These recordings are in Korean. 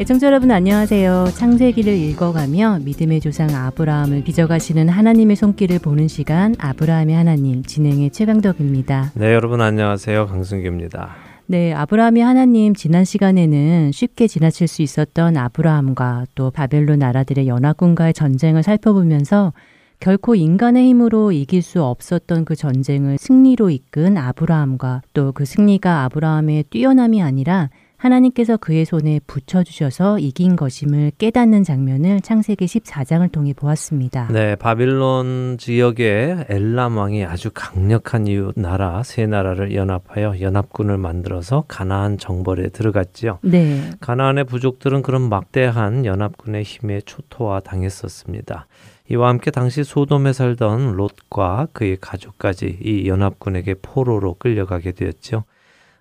애청자 여러분 안녕하세요. 창세기를 읽어가며 믿음의 조상 아브라함을 기적하시는 하나님의 손길을 보는 시간 아브라함의 하나님 진행의 최강덕입니다. 네, 여러분 안녕하세요. 강승규입니다. 네, 아브라함의 하나님 지난 시간에는 쉽게 지나칠 수 있었던 아브라함과 또 바벨론 나라들의 연합군과의 전쟁을 살펴보면서 결코 인간의 힘으로 이길 수 없었던 그 전쟁을 승리로 이끈 아브라함과 또 그 승리가 아브라함의 뛰어남이 아니라 하나님께서 그의 손에 붙여주셔서 이긴 것임을 깨닫는 장면을 창세기 14장을 통해 보았습니다. 네, 바빌론 지역의 엘람 왕이 아주 강력한 이웃 나라 세 나라를 연합하여 연합군을 만들어서 가나안 정벌에 들어갔지요. 네. 가나안의 부족들은 그런 막대한 연합군의 힘에 초토화 당했었습니다. 이와 함께 당시 소돔에 살던 롯과 그의 가족까지 이 연합군에게 포로로 끌려가게 되었죠.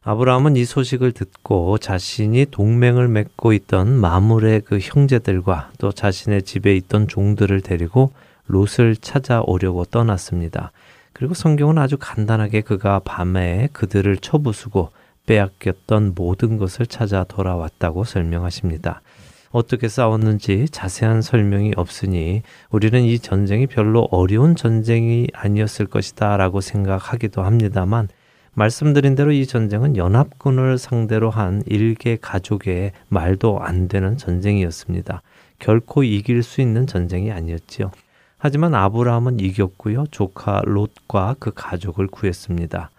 아브라함은 이 소식을 듣고 자신이 동맹을 맺고 있던 마므레의 그 형제들과 또 자신의 집에 있던 종들을 데리고 롯을 찾아오려고 떠났습니다. 그리고 성경은 아주 간단하게 그가 밤에 그들을 쳐부수고 빼앗겼던 모든 것을 찾아 돌아왔다고 설명하십니다. 어떻게 싸웠는지 자세한 설명이 없으니 우리는 이 전쟁이 별로 어려운 전쟁이 아니었을 것이다 라고 생각하기도 합니다만 말씀드린 대로 이 전쟁은 연합군을 상대로 한 일개 가족의 말도 안 되는 전쟁이었습니다. 결코 이길 수 있는 전쟁이 아니었지요. 하지만 아브라함은 이겼고요. 조카 롯과 그 가족을 구했습니다.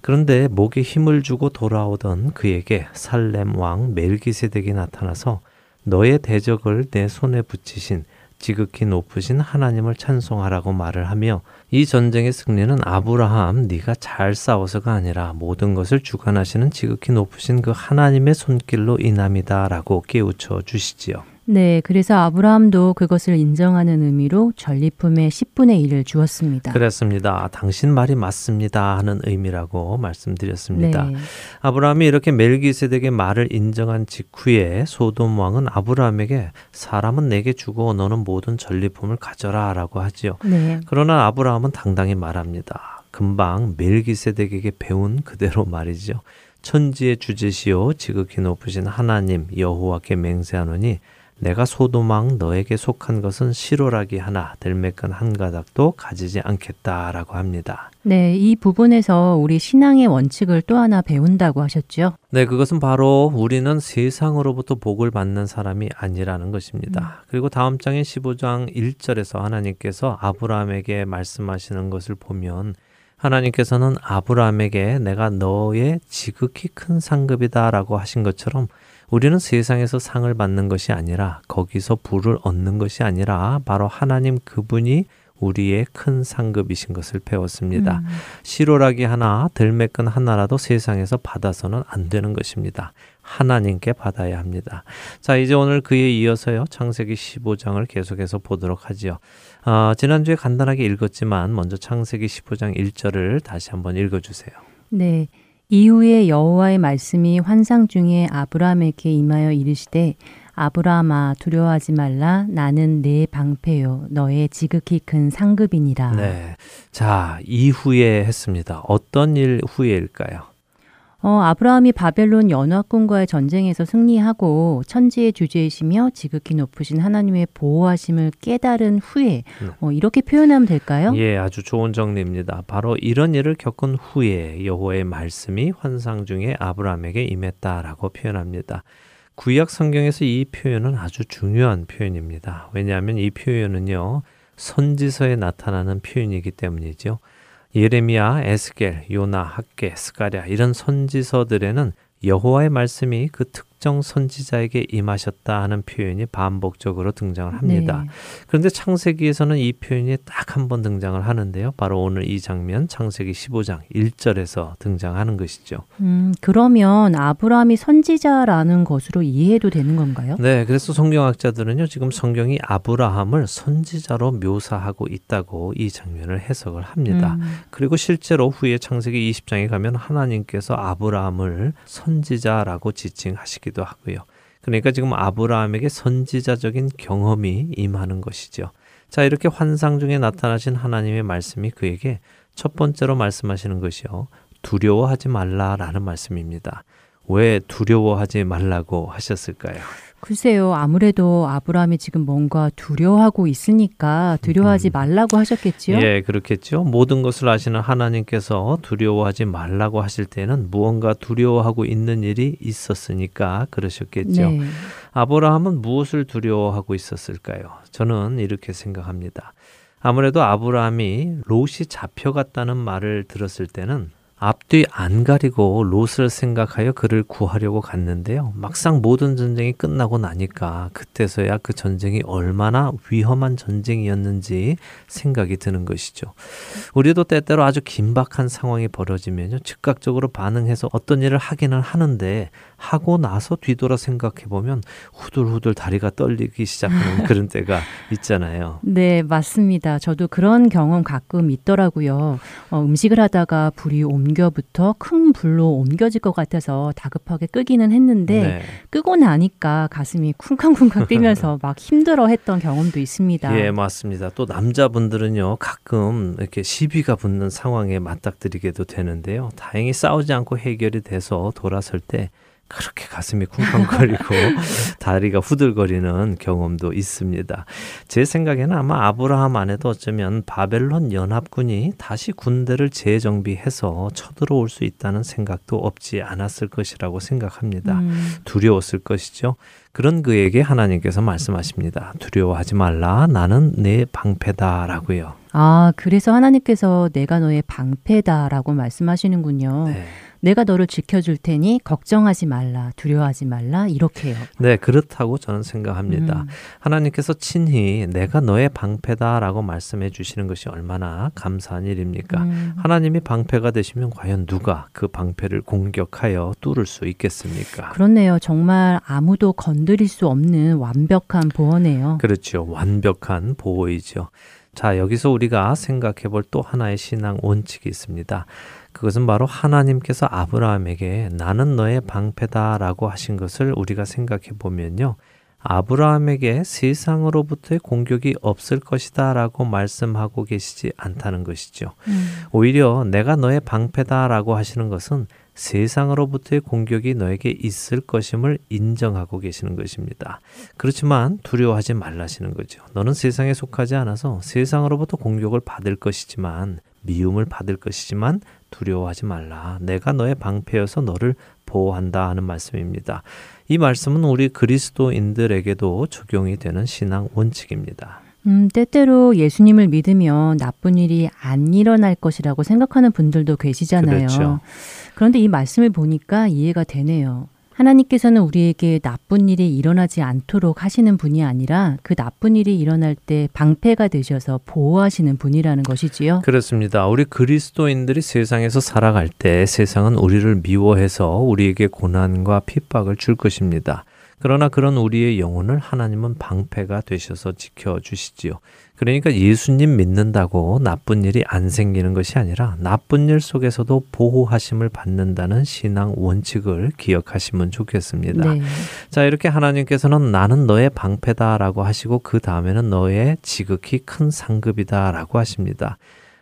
그런데 목에 힘을 주고 돌아오던 그에게 살렘 왕 멜기세덱이 나타나서 너의 대적을 내 손에 붙이신 지극히 높으신 하나님을 찬송하라고 말을 하며 이 전쟁의 승리는 아브라함 네가 잘 싸워서가 아니라 모든 것을 주관하시는 지극히 높으신 그 하나님의 손길로 인함이다 라고 깨우쳐 주시지요. 네, 그래서 아브라함도 그것을 인정하는 의미로 전리품의 10분의 1을 주었습니다. 그렇습니다. 당신 말이 맞습니다 하는 의미라고 말씀드렸습니다. 네. 아브라함이 이렇게 멜기세덱의 말을 인정한 직후에 소돔 왕은 아브라함에게 사람은 내게 주고 너는 모든 전리품을 가져라 라고 하지요. 네. 그러나 아브라함은 당당히 말합니다. 금방 멜기세덱에게 배운 그대로 말이죠. 천지의 주제시오 지극히 높으신 하나님 여호와께 맹세하노니 내가 소돔왕 너에게 속한 것은 시로라기 하나 들매끈 한 가닥도 가지지 않겠다라고 합니다. 네, 이 부분에서 우리 신앙의 원칙을 또 하나 배운다고 하셨죠? 네, 그것은 바로 우리는 세상으로부터 복을 받는 사람이 아니라는 것입니다. 그리고 다음 장인 15장 1절에서 하나님께서 아브라함에게 말씀하시는 것을 보면 하나님께서는 아브라함에게 내가 너의 지극히 큰 상급이다 라고 하신 것처럼 우리는 세상에서 상을 받는 것이 아니라 거기서 부를 얻는 것이 아니라 바로 하나님 그분이 우리의 큰 상급이신 것을 배웠습니다. 시로라기 하나, 들매끈 하나라도 세상에서 받아서는 안 되는 것입니다. 하나님께 받아야 합니다. 자, 이제 오늘 그에 이어서요. 창세기 15장을 계속해서 보도록 하지요. 지난주에 간단하게 읽었지만 먼저 창세기 15장 1절을 다시 한번 읽어주세요. 네. 이후에 여호와의 말씀이 환상 중에 아브라함에게 임하여 이르시되 아브라함아 두려워하지 말라 나는 내 방패요 너의 지극히 큰 상급이니라. 네, 자 이후에 했습니다. 어떤 일 후에일까요? 아브라함이 바벨론 연합군과의 전쟁에서 승리하고 천지의 주재이시며 지극히 높으신 하나님의 보호하심을 깨달은 후에 이렇게 표현하면 될까요? 예, 아주 좋은 정리입니다. 바로 이런 일을 겪은 후에 여호와의 말씀이 환상 중에 아브라함에게 임했다라고 표현합니다. 구약 성경에서 이 표현은 아주 중요한 표현입니다. 왜냐하면 이 표현은요, 선지서에 나타나는 표현이기 때문이죠. 예레미야, 에스겔, 요나, 학개, 스가랴 이런 선지서들에는 여호와의 말씀이 그 특징입니다. 특정 선지자에게 임하셨다 하는 표현이 반복적으로 등장을 합니다. 네. 그런데 창세기에서는 이 표현이 딱 한 번 등장을 하는데요. 바로 오늘 이 장면 창세기 15장 1절에서 등장하는 것이죠. 그러면 아브라함이 선지자라는 것으로 이해해도 되는 건가요? 네. 그래서 성경학자들은요. 지금 성경이 아브라함을 선지자로 묘사하고 있다고 이 장면을 해석을 합니다. 그리고 실제로 후에 창세기 20장에 가면 하나님께서 아브라함을 선지자라고 지칭하시기도 하고요. 그러니까 지금 아브라함에게 선지자적인 경험이 임하는 것이죠. 자, 이렇게 환상 중에 나타나신 하나님의 말씀이 그에게 첫 번째로 말씀하시는 것이요. 두려워하지 말라라는 말씀입니다. 왜 두려워하지 말라고 하셨을까요? 글쎄요. 아무래도 아브라함이 지금 뭔가 두려워하고 있으니까 두려워하지 말라고 하셨겠지요? 예, 그렇겠죠. 모든 것을 아시는 하나님께서 두려워하지 말라고 하실 때는 무언가 두려워하고 있는 일이 있었으니까 그러셨겠죠. 네. 아브라함은 무엇을 두려워하고 있었을까요? 저는 이렇게 생각합니다. 아무래도 아브라함이 롯이 잡혀갔다는 말을 들었을 때는 앞뒤 안 가리고 롯을 생각하여 그를 구하려고 갔는데요. 막상 모든 전쟁이 끝나고 나니까 그때서야 그 전쟁이 얼마나 위험한 전쟁이었는지 생각이 드는 것이죠. 우리도 때때로 아주 긴박한 상황이 벌어지면요. 즉각적으로 반응해서 어떤 일을 하기는 하는데 하고 나서 뒤돌아 생각해보면 후들후들 다리가 떨리기 시작하는 그런 때가 있잖아요. 네, 맞습니다. 저도 그런 경험 가끔 있더라고요. 음식을 하다가 불이 옮겨부터 큰 불로 옮겨질 것 같아서 다급하게 끄기는 했는데 네. 끄고 나니까 가슴이 쿵쾅쿵쾅 뛰면서 막 힘들어했던 경험도 있습니다. 예, 맞습니다. 또 남자분들은요. 가끔 이렇게 시비가 붙는 상황에 맞닥뜨리게도 되는데요. 다행히 싸우지 않고 해결이 돼서 돌아설 때 그렇게 가슴이 쿵쾅거리고 다리가 후들거리는 경험도 있습니다. 제 생각에는 아마 아브라함 안에도 어쩌면 바벨론 연합군이 다시 군대를 재정비해서 쳐들어올 수 있다는 생각도 없지 않았을 것이라고 생각합니다. 두려웠을 것이죠. 그런 그에게 하나님께서 말씀하십니다. 두려워하지 말라. 나는 내 방패다라고요. 아, 그래서 하나님께서 내가 너의 방패다라고 말씀하시는군요. 네. 내가 너를 지켜줄 테니 걱정하지 말라, 두려워하지 말라 이렇게요. 네, 그렇다고 저는 생각합니다. 하나님께서 친히 내가 너의 방패다라고 말씀해 주시는 것이 얼마나 감사한 일입니까? 하나님이 방패가 되시면 과연 누가 그 방패를 공격하여 뚫을 수 있겠습니까? 그렇네요. 정말 아무도 건드릴 수 없는 완벽한 보호네요. 그렇죠. 완벽한 보호이죠. 자, 여기서 우리가 생각해 볼 또 하나의 신앙 원칙이 있습니다. 그것은 바로 하나님께서 아브라함에게 나는 너의 방패다라고 하신 것을 우리가 생각해 보면요. 아브라함에게 세상으로부터의 공격이 없을 것이다 라고 말씀하고 계시지 않다는 것이죠. 오히려 내가 너의 방패다라고 하시는 것은 세상으로부터의 공격이 너에게 있을 것임을 인정하고 계시는 것입니다. 그렇지만 두려워하지 말라시는 거죠. 너는 세상에 속하지 않아서 세상으로부터 공격을 받을 것이지만 미움을 받을 것이지만 두려워하지 말라. 내가 너의 방패여서 너를 보호한다 하는 말씀입니다. 이 말씀은 우리 그리스도인들에게도 적용이 되는 신앙 원칙입니다. 때때로 예수님을 믿으면 나쁜 일이 안 일어날 것이라고 생각하는 분들도 계시잖아요. 그렇죠. 그런데 이 말씀을 보니까 이해가 되네요. 하나님께서는 우리에게 나쁜 일이 일어나지 않도록 하시는 분이 아니라 그 나쁜 일이 일어날 때 방패가 되셔서 보호하시는 분이라는 것이지요. 그렇습니다. 우리 그리스도인들이 세상에서 살아갈 때 세상은 우리를 미워해서 우리에게 고난과 핍박을 줄 것입니다. 그러나 그런 우리의 영혼을 하나님은 방패가 되셔서 지켜주시지요. 그러니까 예수님 믿는다고 나쁜 일이 안 생기는 것이 아니라 나쁜 일 속에서도 보호하심을 받는다는 신앙 원칙을 기억하시면 좋겠습니다. 네. 자, 이렇게 하나님께서는 나는 너의 방패다라고 하시고 그 다음에는 너의 지극히 큰 상급이다라고 하십니다.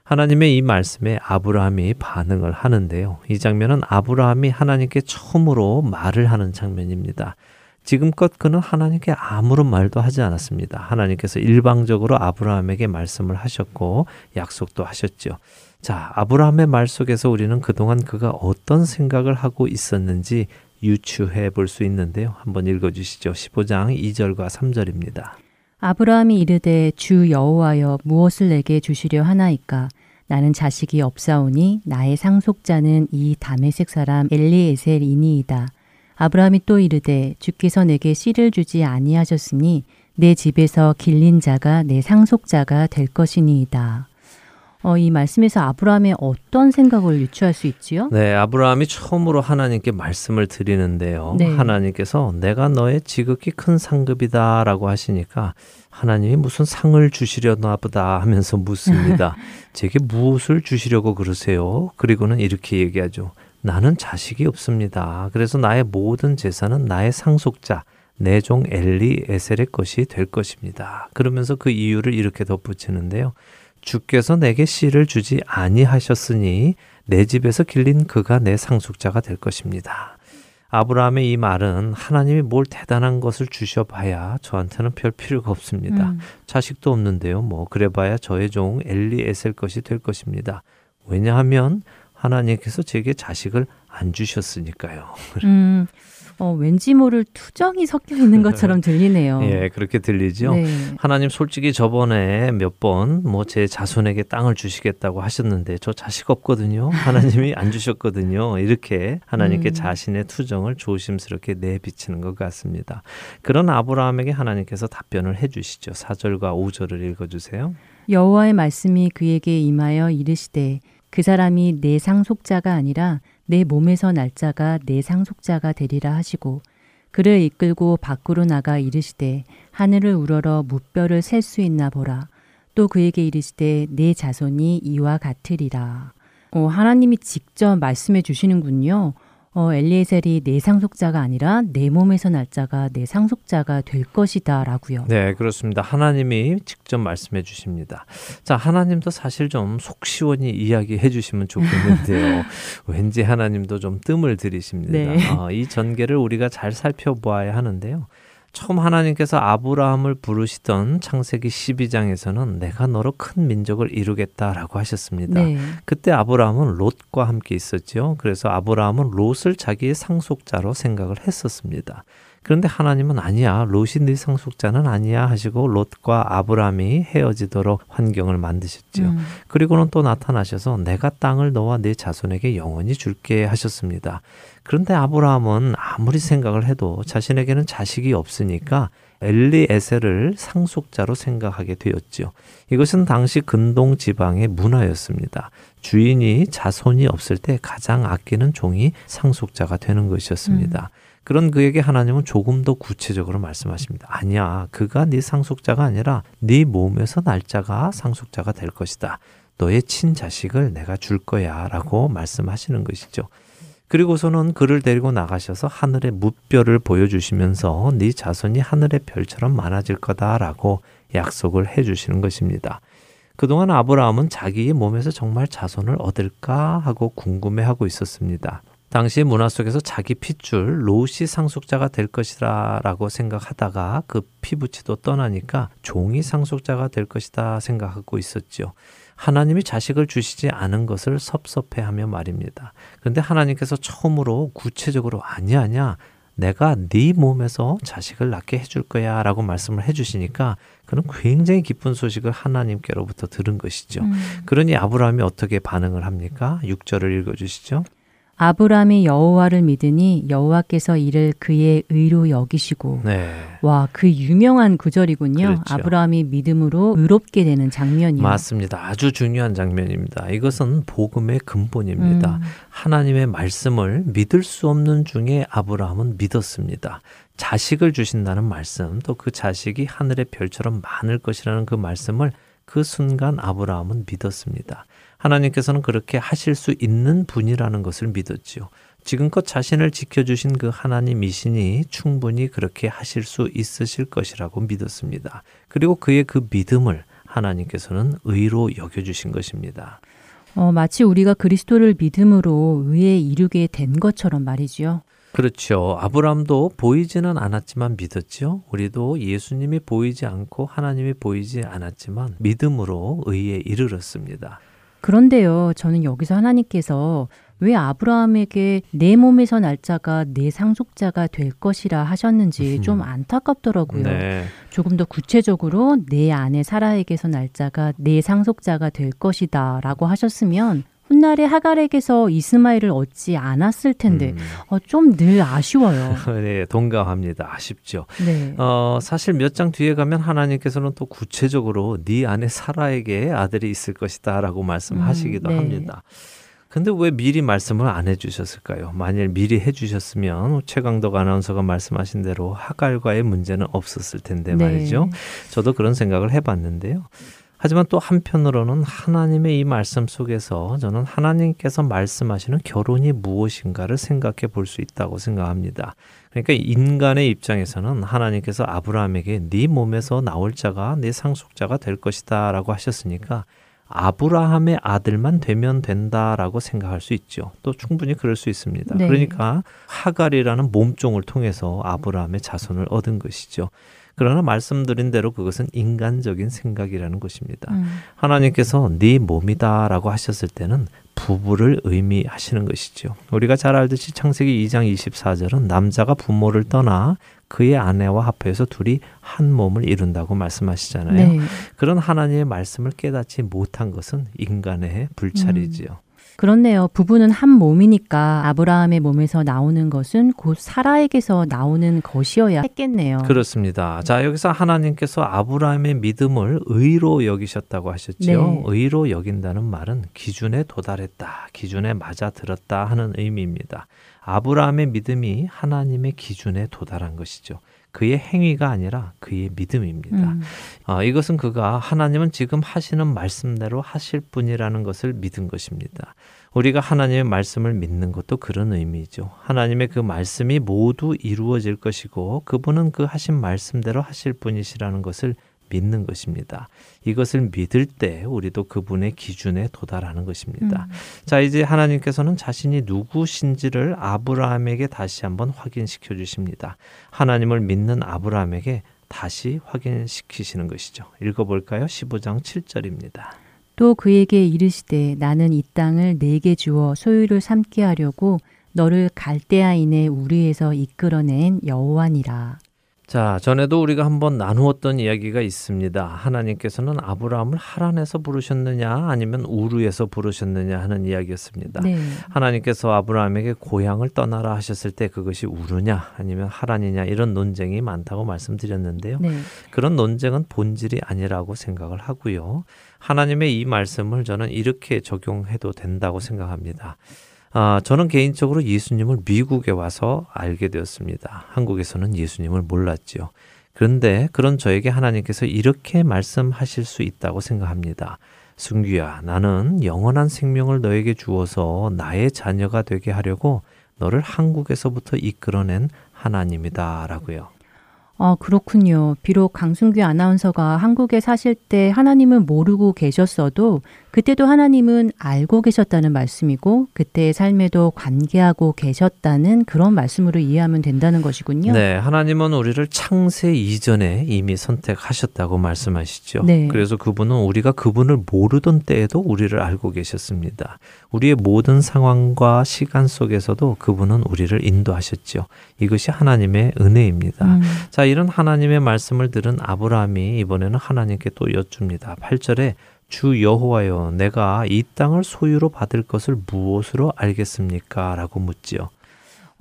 하나님의 이 말씀에 아브라함이 반응을 하는데요. 이 장면은 아브라함이 하나님께 처음으로 말을 하는 장면입니다. 지금껏 그는 하나님께 아무런 말도 하지 않았습니다. 하나님께서 일방적으로 아브라함에게 말씀을 하셨고 약속도 하셨죠. 자, 아브라함의 말 속에서 우리는 그동안 그가 어떤 생각을 하고 있었는지 유추해 볼 수 있는데요. 한번 읽어주시죠. 15장 2절과 3절입니다. 아브라함이 이르되 주 여호와여 무엇을 내게 주시려 하나이까? 나는 자식이 없사오니 나의 상속자는 이 다메섹 사람 엘리에셀이니이다. 아브라함이 또 이르되 주께서 내게 씨를 주지 아니하셨으니 내 집에서 길린 자가 내 상속자가 될 것이니이다. 이 말씀에서 아브라함의 어떤 생각을 유추할 수 있지요? 네, 아브라함이 처음으로 하나님께 말씀을 드리는데요. 네. 하나님께서 내가 너의 지극히 큰 상급이다 라고 하시니까 하나님이 무슨 상을 주시려나 보다 하면서 묻습니다. 제게 무엇을 주시려고 그러세요? 그리고는 이렇게 얘기하죠. 나는 자식이 없습니다. 그래서 나의 모든 재산은 나의 상속자 내 종 엘리 에셀의 것이 될 것입니다. 그러면서 그 이유를 이렇게 덧붙이는데요. 주께서 내게 씨를 주지 아니하셨으니 내 집에서 길린 그가 내 상속자가 될 것입니다. 아브라함의 이 말은 하나님이 뭘 대단한 것을 주셔봐야 저한테는 별 필요가 없습니다. 자식도 없는데요. 그래봐야 저의 종 엘리에셀 것이 될 것입니다. 왜냐하면 하나님께서 제게 자식을 안 주셨으니까요. 왠지 모를 투정이 섞여 있는 것처럼 들리네요. 예, 그렇게 들리죠. 네. 하나님 솔직히 저번에 몇 번 제 자손에게 땅을 주시겠다고 하셨는데 저 자식 없거든요. 하나님이 안 주셨거든요. 이렇게 하나님께 자신의 투정을 조심스럽게 내비치는 것 같습니다. 그런 아브라함에게 하나님께서 답변을 해주시죠. 4절과 5절을 읽어주세요. 여호와의 말씀이 그에게 임하여 이르시되 그 사람이 내 상속자가 아니라 내 몸에서 날 자가 내 상속자가 되리라 하시고 그를 이끌고 밖으로 나가 이르시되 하늘을 우러러 무뼈를 셀 수 있나 보라. 또 그에게 이르시되 내 자손이 이와 같으리라. 하나님이 직접 말씀해 주시는군요. 엘리에셀이 내 상속자가 아니라 내 몸에서 날 자가 내 상속자가 될 것이다 라고요. 네, 그렇습니다. 하나님이 직접 말씀해 주십니다. 자, 하나님도 사실 좀 속 시원히 이야기해 주시면 좋겠는데요. 왠지 하나님도 좀 뜸을 들이십니다. 네. 이 전개를 우리가 잘 살펴보아야 하는데요. 처음 하나님께서 아브라함을 부르시던 창세기 12장에서는 내가 너로 큰 민족을 이루겠다라고 하셨습니다. 네. 그때 아브라함은 롯과 함께 있었죠. 그래서 아브라함은 롯을 자기의 상속자로 생각을 했었습니다. 그런데 하나님은 아니야, 롯이 네 상속자는 아니야 하시고 롯과 아브라함이 헤어지도록 환경을 만드셨죠. 그리고는 또 나타나셔서 내가 땅을 너와 네 자손에게 영원히 줄게 하셨습니다. 그런데 아브라함은 아무리 생각을 해도 자신에게는 자식이 없으니까 엘리에셀을 상속자로 생각하게 되었죠. 이것은 당시 근동 지방의 문화였습니다. 주인이 자손이 없을 때 가장 아끼는 종이 상속자가 되는 것이었습니다. 그런 그에게 하나님은 조금 더 구체적으로 말씀하십니다. 아니야, 그가 네 상속자가 아니라 네 몸에서 날 자가 상속자가 될 것이다. 너의 친자식을 내가 줄 거야 라고 말씀하시는 것이죠. 그리고서는 그를 데리고 나가셔서 하늘의 무뼈를 보여주시면서 네 자손이 하늘의 별처럼 많아질 거다라고 약속을 해주시는 것입니다. 그동안 아브라함은 자기의 몸에서 정말 자손을 얻을까 하고 궁금해하고 있었습니다. 당시 문화 속에서 자기 핏줄 롯이 상속자가 될 것이라 라고 생각하다가 그 피부치도 떠나니까 종이 상속자가 될 것이다 생각하고 있었죠. 하나님이 자식을 주시지 않은 것을 섭섭해하며 말입니다. 그런데 하나님께서 처음으로 구체적으로 아니야 내가 네 몸에서 자식을 낳게 해줄 거야 라고 말씀을 해주시니까 그는 굉장히 기쁜 소식을 하나님께로부터 들은 것이죠. 그러니 아브라함이 어떻게 반응을 합니까? 6절을 읽어주시죠. 아브라함이 여호와를 믿으니 여호와께서 이를 그의 의로 여기시고. 네. 와, 그 유명한 구절이군요. 그렇죠. 아브라함이 믿음으로 의롭게 되는 장면이요. 맞습니다. 아주 중요한 장면입니다. 이것은 복음의 근본입니다. 하나님의 말씀을 믿을 수 없는 중에 아브라함은 믿었습니다. 자식을 주신다는 말씀, 또 그 자식이 하늘의 별처럼 많을 것이라는 그 말씀을 그 순간 아브라함은 믿었습니다. 하나님께서는 그렇게 하실 수 있는 분이라는 것을 믿었지요. 지금껏 자신을 지켜주신 그 하나님이시니 충분히 그렇게 하실 수 있으실 것이라고 믿었습니다. 그리고 그의 그 믿음을 하나님께서는 의로 여겨주신 것입니다. 마치 우리가 그리스도를 믿음으로 의에 이르게 된 것처럼 말이지요. 그렇죠. 아브라함도 보이지는 않았지만 믿었죠. 우리도 예수님이 보이지 않고 하나님이 보이지 않았지만 믿음으로 의에 이르렀습니다. 그런데요, 저는 여기서 하나님께서 왜 아브라함에게 내 몸에서 날 자가 내 상속자가 될 것이라 하셨는지 좀 안타깝더라고요. 네. 조금 더 구체적으로 내 아내 사라에게서 날 자가 내 상속자가 될 것이다 라고 하셨으면 훗날에 하갈에게서 이스마엘을 얻지 않았을 텐데 좀 늘 아쉬워요. 네, 동감합니다. 아쉽죠. 네. 사실 몇 장 뒤에 가면 하나님께서는 또 구체적으로 네 아내 사라에게 아들이 있을 것이다 라고 말씀하시기도 네. 합니다. 근데 왜 미리 말씀을 안 해주셨을까요? 만일 미리 해주셨으면 최강덕 아나운서가 말씀하신 대로 하갈과의 문제는 없었을 텐데 말이죠. 네. 저도 그런 생각을 해봤는데요. 하지만 또 한편으로는 하나님의 이 말씀 속에서 저는 하나님께서 말씀하시는 결혼이 무엇인가를 생각해 볼 수 있다고 생각합니다. 그러니까 인간의 입장에서는 하나님께서 아브라함에게 네 몸에서 나올 자가 네 상속자가 될 것이다 라고 하셨으니까 아브라함의 아들만 되면 된다라고 생각할 수 있죠. 또 충분히 그럴 수 있습니다. 네. 그러니까 하갈이라는 몸종을 통해서 아브라함의 자손을 얻은 것이죠. 그러나 말씀드린 대로 그것은 인간적인 생각이라는 것입니다. 하나님께서 네 몸이다라고 하셨을 때는 부부를 의미하시는 것이죠. 우리가 잘 알듯이 창세기 2장 24절은 남자가 부모를 떠나 그의 아내와 합해서 둘이 한 몸을 이룬다고 말씀하시잖아요. 네. 그런 하나님의 말씀을 깨닫지 못한 것은 인간의 불찰이지요. 그렇네요. 부부는 한 몸이니까 아브라함의 몸에서 나오는 것은 곧 사라에게서 나오는 것이어야 했겠네요. 그렇습니다. 자, 여기서 하나님께서 아브라함의 믿음을 의로 여기셨다고 하셨지요. 네. 의로 여긴다는 말은 기준에 도달했다, 기준에 맞아들었다 하는 의미입니다. 아브라함의 믿음이 하나님의 기준에 도달한 것이죠. 그의 행위가 아니라 그의 믿음입니다. 이것은 그가 하나님은 지금 하시는 말씀대로 하실 분이라는 것을 믿은 것입니다. 우리가 하나님의 말씀을 믿는 것도 그런 의미죠. 하나님의 그 말씀이 모두 이루어질 것이고 그분은 그 하신 말씀대로 하실 분이시라는 것을 믿는 것입니다. 이것을 믿을 때 우리도 그분의 기준에 도달하는 것입니다. 자, 이제 하나님께서는 자신이 누구신지를 아브라함에게 다시 한번 확인시켜 주십니다. 하나님을 믿는 아브라함에게 다시 확인시키시는 것이죠. 읽어볼까요? 15장 7절입니다. 또 그에게 이르시되 나는 이 땅을 내게 주어 소유를 삼게 하려고 너를 갈대아인의 우리에서 이끌어낸 여호와니라. 자, 전에도 우리가 한번 나누었던 이야기가 있습니다. 하나님께서는 아브라함을 하란에서 부르셨느냐 아니면 우르에서 부르셨느냐 하는 이야기였습니다. 네. 하나님께서 아브라함에게 고향을 떠나라 하셨을 때 그것이 우르냐 아니면 하란이냐 이런 논쟁이 많다고 말씀드렸는데요. 네. 그런 논쟁은 본질이 아니라고 생각을 하고요. 하나님의 이 말씀을 저는 이렇게 적용해도 된다고 생각합니다. 저는 개인적으로 예수님을 미국에 와서 알게 되었습니다. 한국에서는 예수님을 몰랐지요. 그런데 그런 저에게 하나님께서 이렇게 말씀하실 수 있다고 생각합니다. 승규야, 나는 영원한 생명을 너에게 주어서 나의 자녀가 되게 하려고 너를 한국에서부터 이끌어낸 하나님이다 라고요. 그렇군요. 비록 강순규 아나운서가 한국에 사실 때 하나님은 모르고 계셨어도 그때도 하나님은 알고 계셨다는 말씀이고 그때의 삶에도 관계하고 계셨다는 그런 말씀으로 이해하면 된다는 것이군요. 네, 하나님은 우리를 창세 이전에 이미 선택하셨다고 말씀하시죠. 네. 그래서 그분은 우리가 그분을 모르던 때에도 우리를 알고 계셨습니다. 우리의 모든 상황과 시간 속에서도 그분은 우리를 인도하셨죠. 이것이 하나님의 은혜입니다. 자, 이런 하나님의 말씀을 들은 아브라함이 이번에는 하나님께 또 여쭙니다. 8절에 주 여호와여, 내가 이 땅을 소유로 받을 것을 무엇으로 알겠습니까? 라고 묻지요.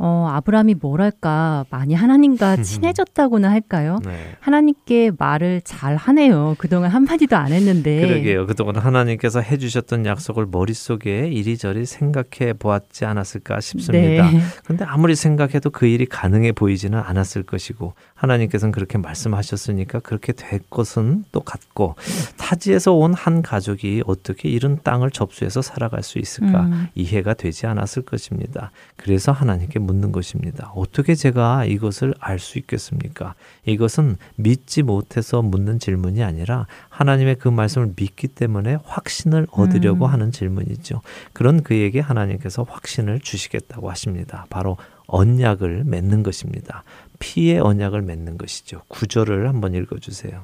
아브라함이 뭐랄까 많이 하나님과 친해졌다고나 할까요? 네. 하나님께 말을 잘 하네요. 그동안 한마디도 안 했는데. 그러게요. 그동안 하나님께서 해주셨던 약속을 머릿속에 이리저리 생각해 보았지 않았을까 싶습니다. 네. 근데 아무리 생각해도 그 일이 가능해 보이지는 않았을 것이고 하나님께서는 그렇게 말씀하셨으니까 그렇게 될 것은 또 같고 타지에서 온 한 가족이 어떻게 이런 땅을 접수해서 살아갈 수 있을까 이해가 되지 않았을 것입니다. 그래서 하나님께 묻는 것입니다. 어떻게 제가 이것을 알 수 있겠습니까? 이것은 믿지 못해서 묻는 질문이 아니라 하나님의 그 말씀을 믿기 때문에 확신을 얻으려고 하는 질문이죠. 그런 그에게 하나님께서 확신을 주시겠다고 하십니다. 바로 언약을 맺는 것입니다. 피의 언약을 맺는 것이죠. 9절을 한번 읽어주세요.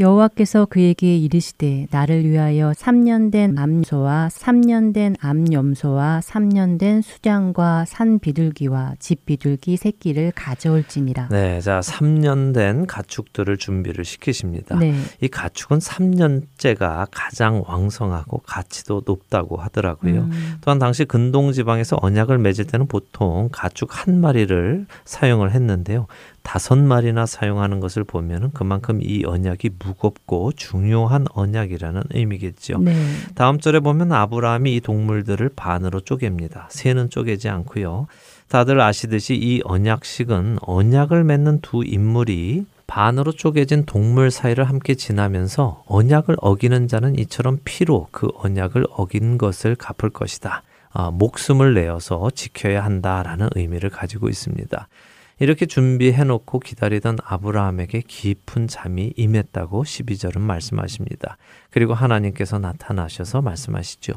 여호와께서 그에게 이르시되 나를 위하여 3년 된 암염소와 3년 된 암염소와 3년 된 수장과 산 비둘기와 집 비둘기 새끼를 가져올지니라. 네, 자 3년 된 가축들을 준비를 시키십니다. 네. 이 가축은 3년째가 가장 왕성하고 가치도 높다고 하더라고요. 또한 당시 근동 지방에서 언약을 맺을 때는 보통 가축 한 마리를 사용을 했는데요. 5마리나 사용하는 것을 보면은 그만큼 이 언약이 무겁고 중요한 언약이라는 의미겠죠. 네. 다음 절에 보면 아브라함이 이 동물들을 반으로 쪼갭니다. 새는 쪼개지 않고요. 다들 아시듯이 이 언약식은 언약을 맺는 두 인물이 반으로 쪼개진 동물 사이를 함께 지나면서 언약을 어기는 자는 이처럼 피로 그 언약을 어긴 것을 갚을 것이다. 목숨을 내어서 지켜야 한다라는 의미를 가지고 있습니다. 이렇게 준비해놓고 기다리던 아브라함에게 깊은 잠이 임했다고 12절은 말씀하십니다. 그리고 하나님께서 나타나셔서 말씀하시죠.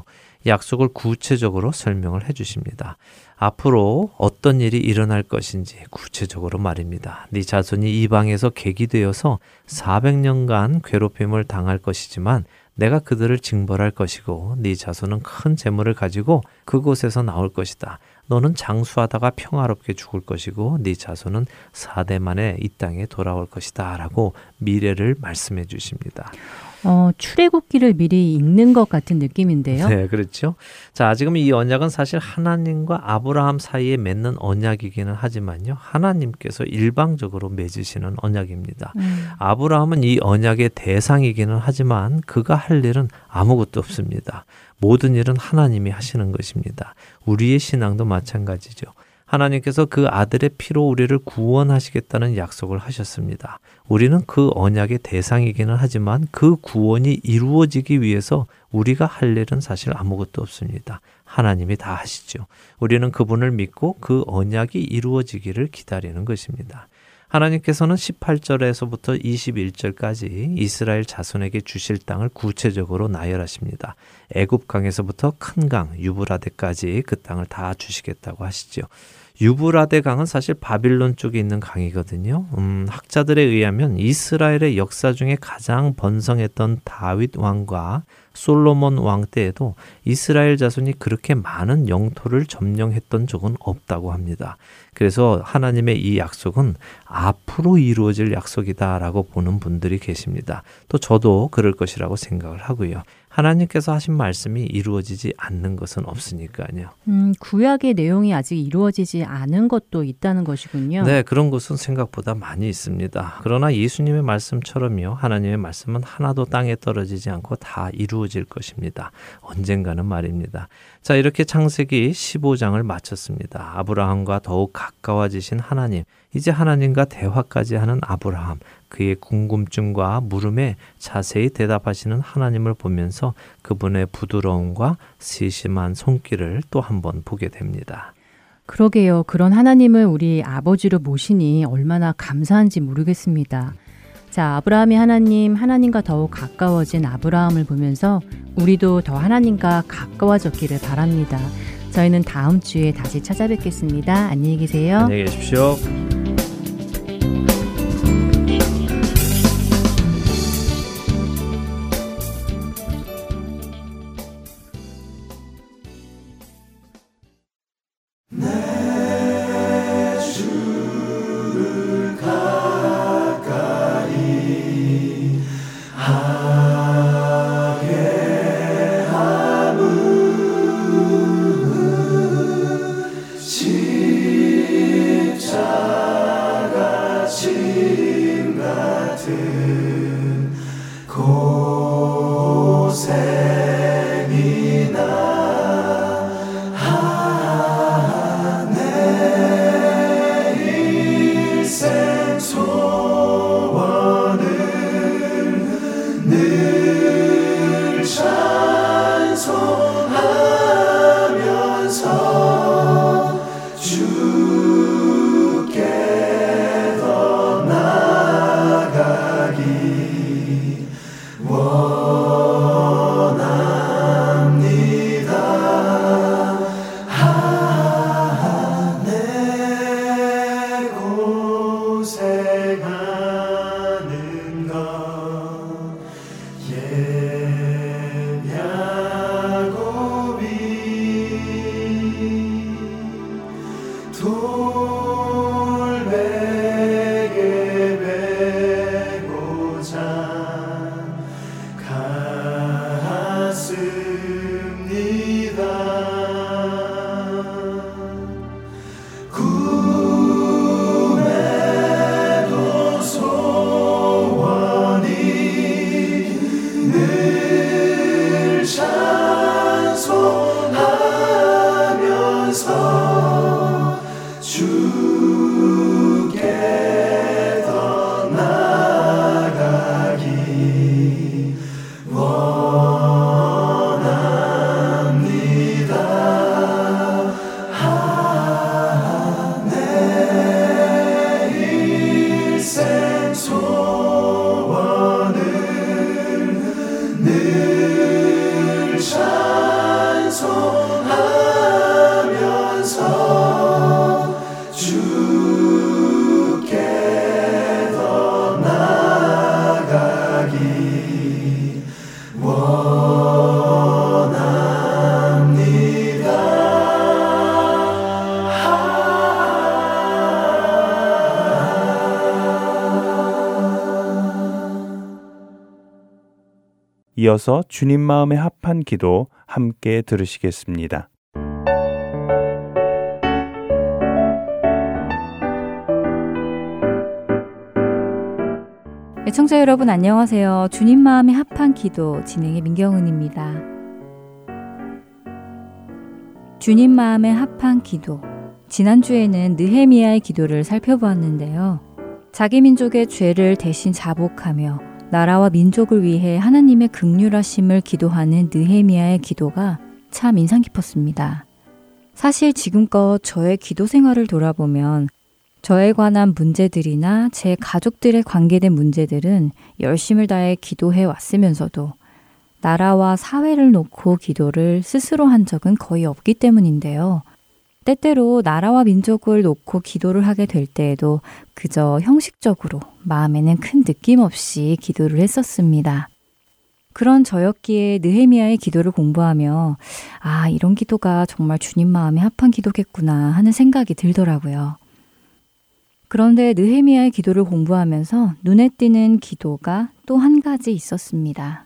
약속을 구체적으로 설명을 해주십니다. 앞으로 어떤 일이 일어날 것인지 구체적으로 말입니다. 네 자손이 이방에서 계기되어서 400년간 괴롭힘을 당할 것이지만 내가 그들을 징벌할 것이고 네 자손은 큰 재물을 가지고 그곳에서 나올 것이다. 너는 장수하다가 평화롭게 죽을 것이고 네 자손은 4대 만에 이 땅에 돌아올 것이다 라고 미래를 말씀해 주십니다. 출애굽기를 미리 읽는 것 같은 느낌인데요. 네, 그렇죠. 자, 지금 이 언약은 사실 하나님과 아브라함 사이에 맺는 언약이기는 하지만요. 하나님께서 일방적으로 맺으시는 언약입니다. 아브라함은 이 언약의 대상이기는 하지만 그가 할 일은 아무것도 없습니다. 모든 일은 하나님이 하시는 것입니다. 우리의 신앙도 마찬가지죠. 하나님께서 그 아들의 피로 우리를 구원하시겠다는 약속을 하셨습니다. 우리는 그 언약의 대상이기는 하지만 그 구원이 이루어지기 위해서 우리가 할 일은 사실 아무것도 없습니다. 하나님이 다 하시죠. 우리는 그분을 믿고 그 언약이 이루어지기를 기다리는 것입니다. 하나님께서는 18절에서부터 21절까지 이스라엘 자손에게 주실 땅을 구체적으로 나열하십니다. 애굽 강에서부터 큰 강 유브라데까지 그 땅을 다 주시겠다고 하시죠. 유브라데 강은 사실 바빌론 쪽에 있는 강이거든요. 학자들에 의하면 이스라엘의 역사 중에 가장 번성했던 다윗 왕과 솔로몬 왕 때에도 이스라엘 자손이 그렇게 많은 영토를 점령했던 적은 없다고 합니다. 그래서 하나님의 이 약속은 앞으로 이루어질 약속이다라고 보는 분들이 계십니다. 또 저도 그럴 것이라고 생각을 하고요. 하나님께서 하신 말씀이 이루어지지 않는 것은 없으니까요. 구약의 내용이 아직 이루어지지 않은 것도 있다는 것이군요. 네, 그런 것은 생각보다 많이 있습니다. 그러나 예수님의 말씀처럼요. 하나님의 말씀은 하나도 땅에 떨어지지 않고 다 이루어질 것입니다. 언젠가는 말입니다. 자, 이렇게 창세기 15장을 마쳤습니다. 아브라함과 더욱 가까워지신 하나님, 이제 하나님과 대화까지 하는 아브라함, 그의 궁금증과 물음에 자세히 대답하시는 하나님을 보면서 그분의 부드러움과 세심한 손길을 또 한 번 보게 됩니다. 그러게요. 그런 하나님을 우리 아버지로 모시니 얼마나 감사한지 모르겠습니다. 자, 아브라함이 하나님과 더욱 가까워진 아브라함을 보면서 우리도 더 하나님과 가까워졌기를 바랍니다. 저희는 다음 주에 다시 찾아뵙겠습니다. 안녕히 계세요. 안녕히 계십시오. 주께 더 나아가기 소원을 늘 찬송하면서 주께 더 나아가기 이어서 주님 마음에 합한 기도 함께 들으시겠습니다. 애청자 여러분 안녕하세요. 주님 마음에 합한 기도 진행의 민경은입니다. 주님 마음에 합한 기도, 지난주에는 느헤미야의 기도를 살펴보았는데요. 자기 민족의 죄를 대신 자복하며 나라와 민족을 위해 하나님의 긍휼하심을 기도하는 느헤미야의 기도가 참 인상 깊었습니다. 사실 지금껏 저의 기도 생활을 돌아보면 저에 관한 문제들이나 제 가족들에 관계된 문제들은 열심을 다해 기도해 왔으면서도 나라와 사회를 놓고 기도를 스스로 한 적은 거의 없기 때문인데요. 때때로 나라와 민족을 놓고 기도를 하게 될 때에도 그저 형식적으로 마음에는 큰 느낌 없이 기도를 했었습니다. 그런 저였기에 느헤미야의 기도를 공부하며 아, 이런 기도가 정말 주님 마음에 합한 기도겠구나 하는 생각이 들더라고요. 그런데 느헤미야의 기도를 공부하면서 눈에 띄는 기도가 또 한 가지 있었습니다.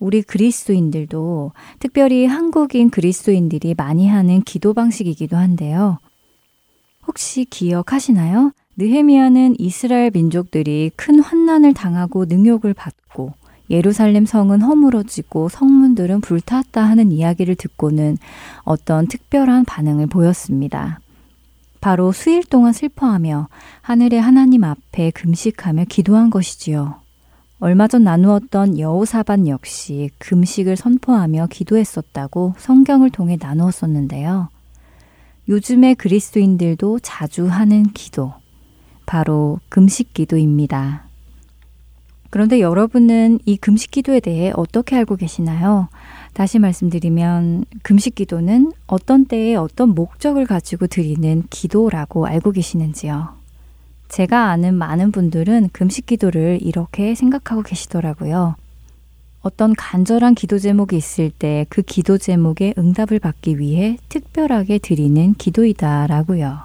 우리 그리스도인들도, 특별히 한국인 그리스도인들이 많이 하는 기도 방식이기도 한데요. 혹시 기억하시나요? 느헤미야는 이스라엘 민족들이 큰 환난을 당하고 능욕을 받고 예루살렘 성은 허물어지고 성문들은 불탔다 하는 이야기를 듣고는 어떤 특별한 반응을 보였습니다. 바로 수일 동안 슬퍼하며 하늘의 하나님 앞에 금식하며 기도한 것이지요. 얼마 전 나누었던 여호사밧 역시 금식을 선포하며 기도했었다고 성경을 통해 나누었었는데요. 요즘의 그리스도인들도 자주 하는 기도, 바로 금식 기도입니다. 그런데 여러분은 이 금식 기도에 대해 어떻게 알고 계시나요? 다시 말씀드리면 금식 기도는 어떤 때에 어떤 목적을 가지고 드리는 기도라고 알고 계시는지요? 제가 아는 많은 분들은 금식 기도를 이렇게 생각하고 계시더라고요. 어떤 간절한 기도 제목이 있을 때 그 기도 제목에 응답을 받기 위해 특별하게 드리는 기도이다라고요.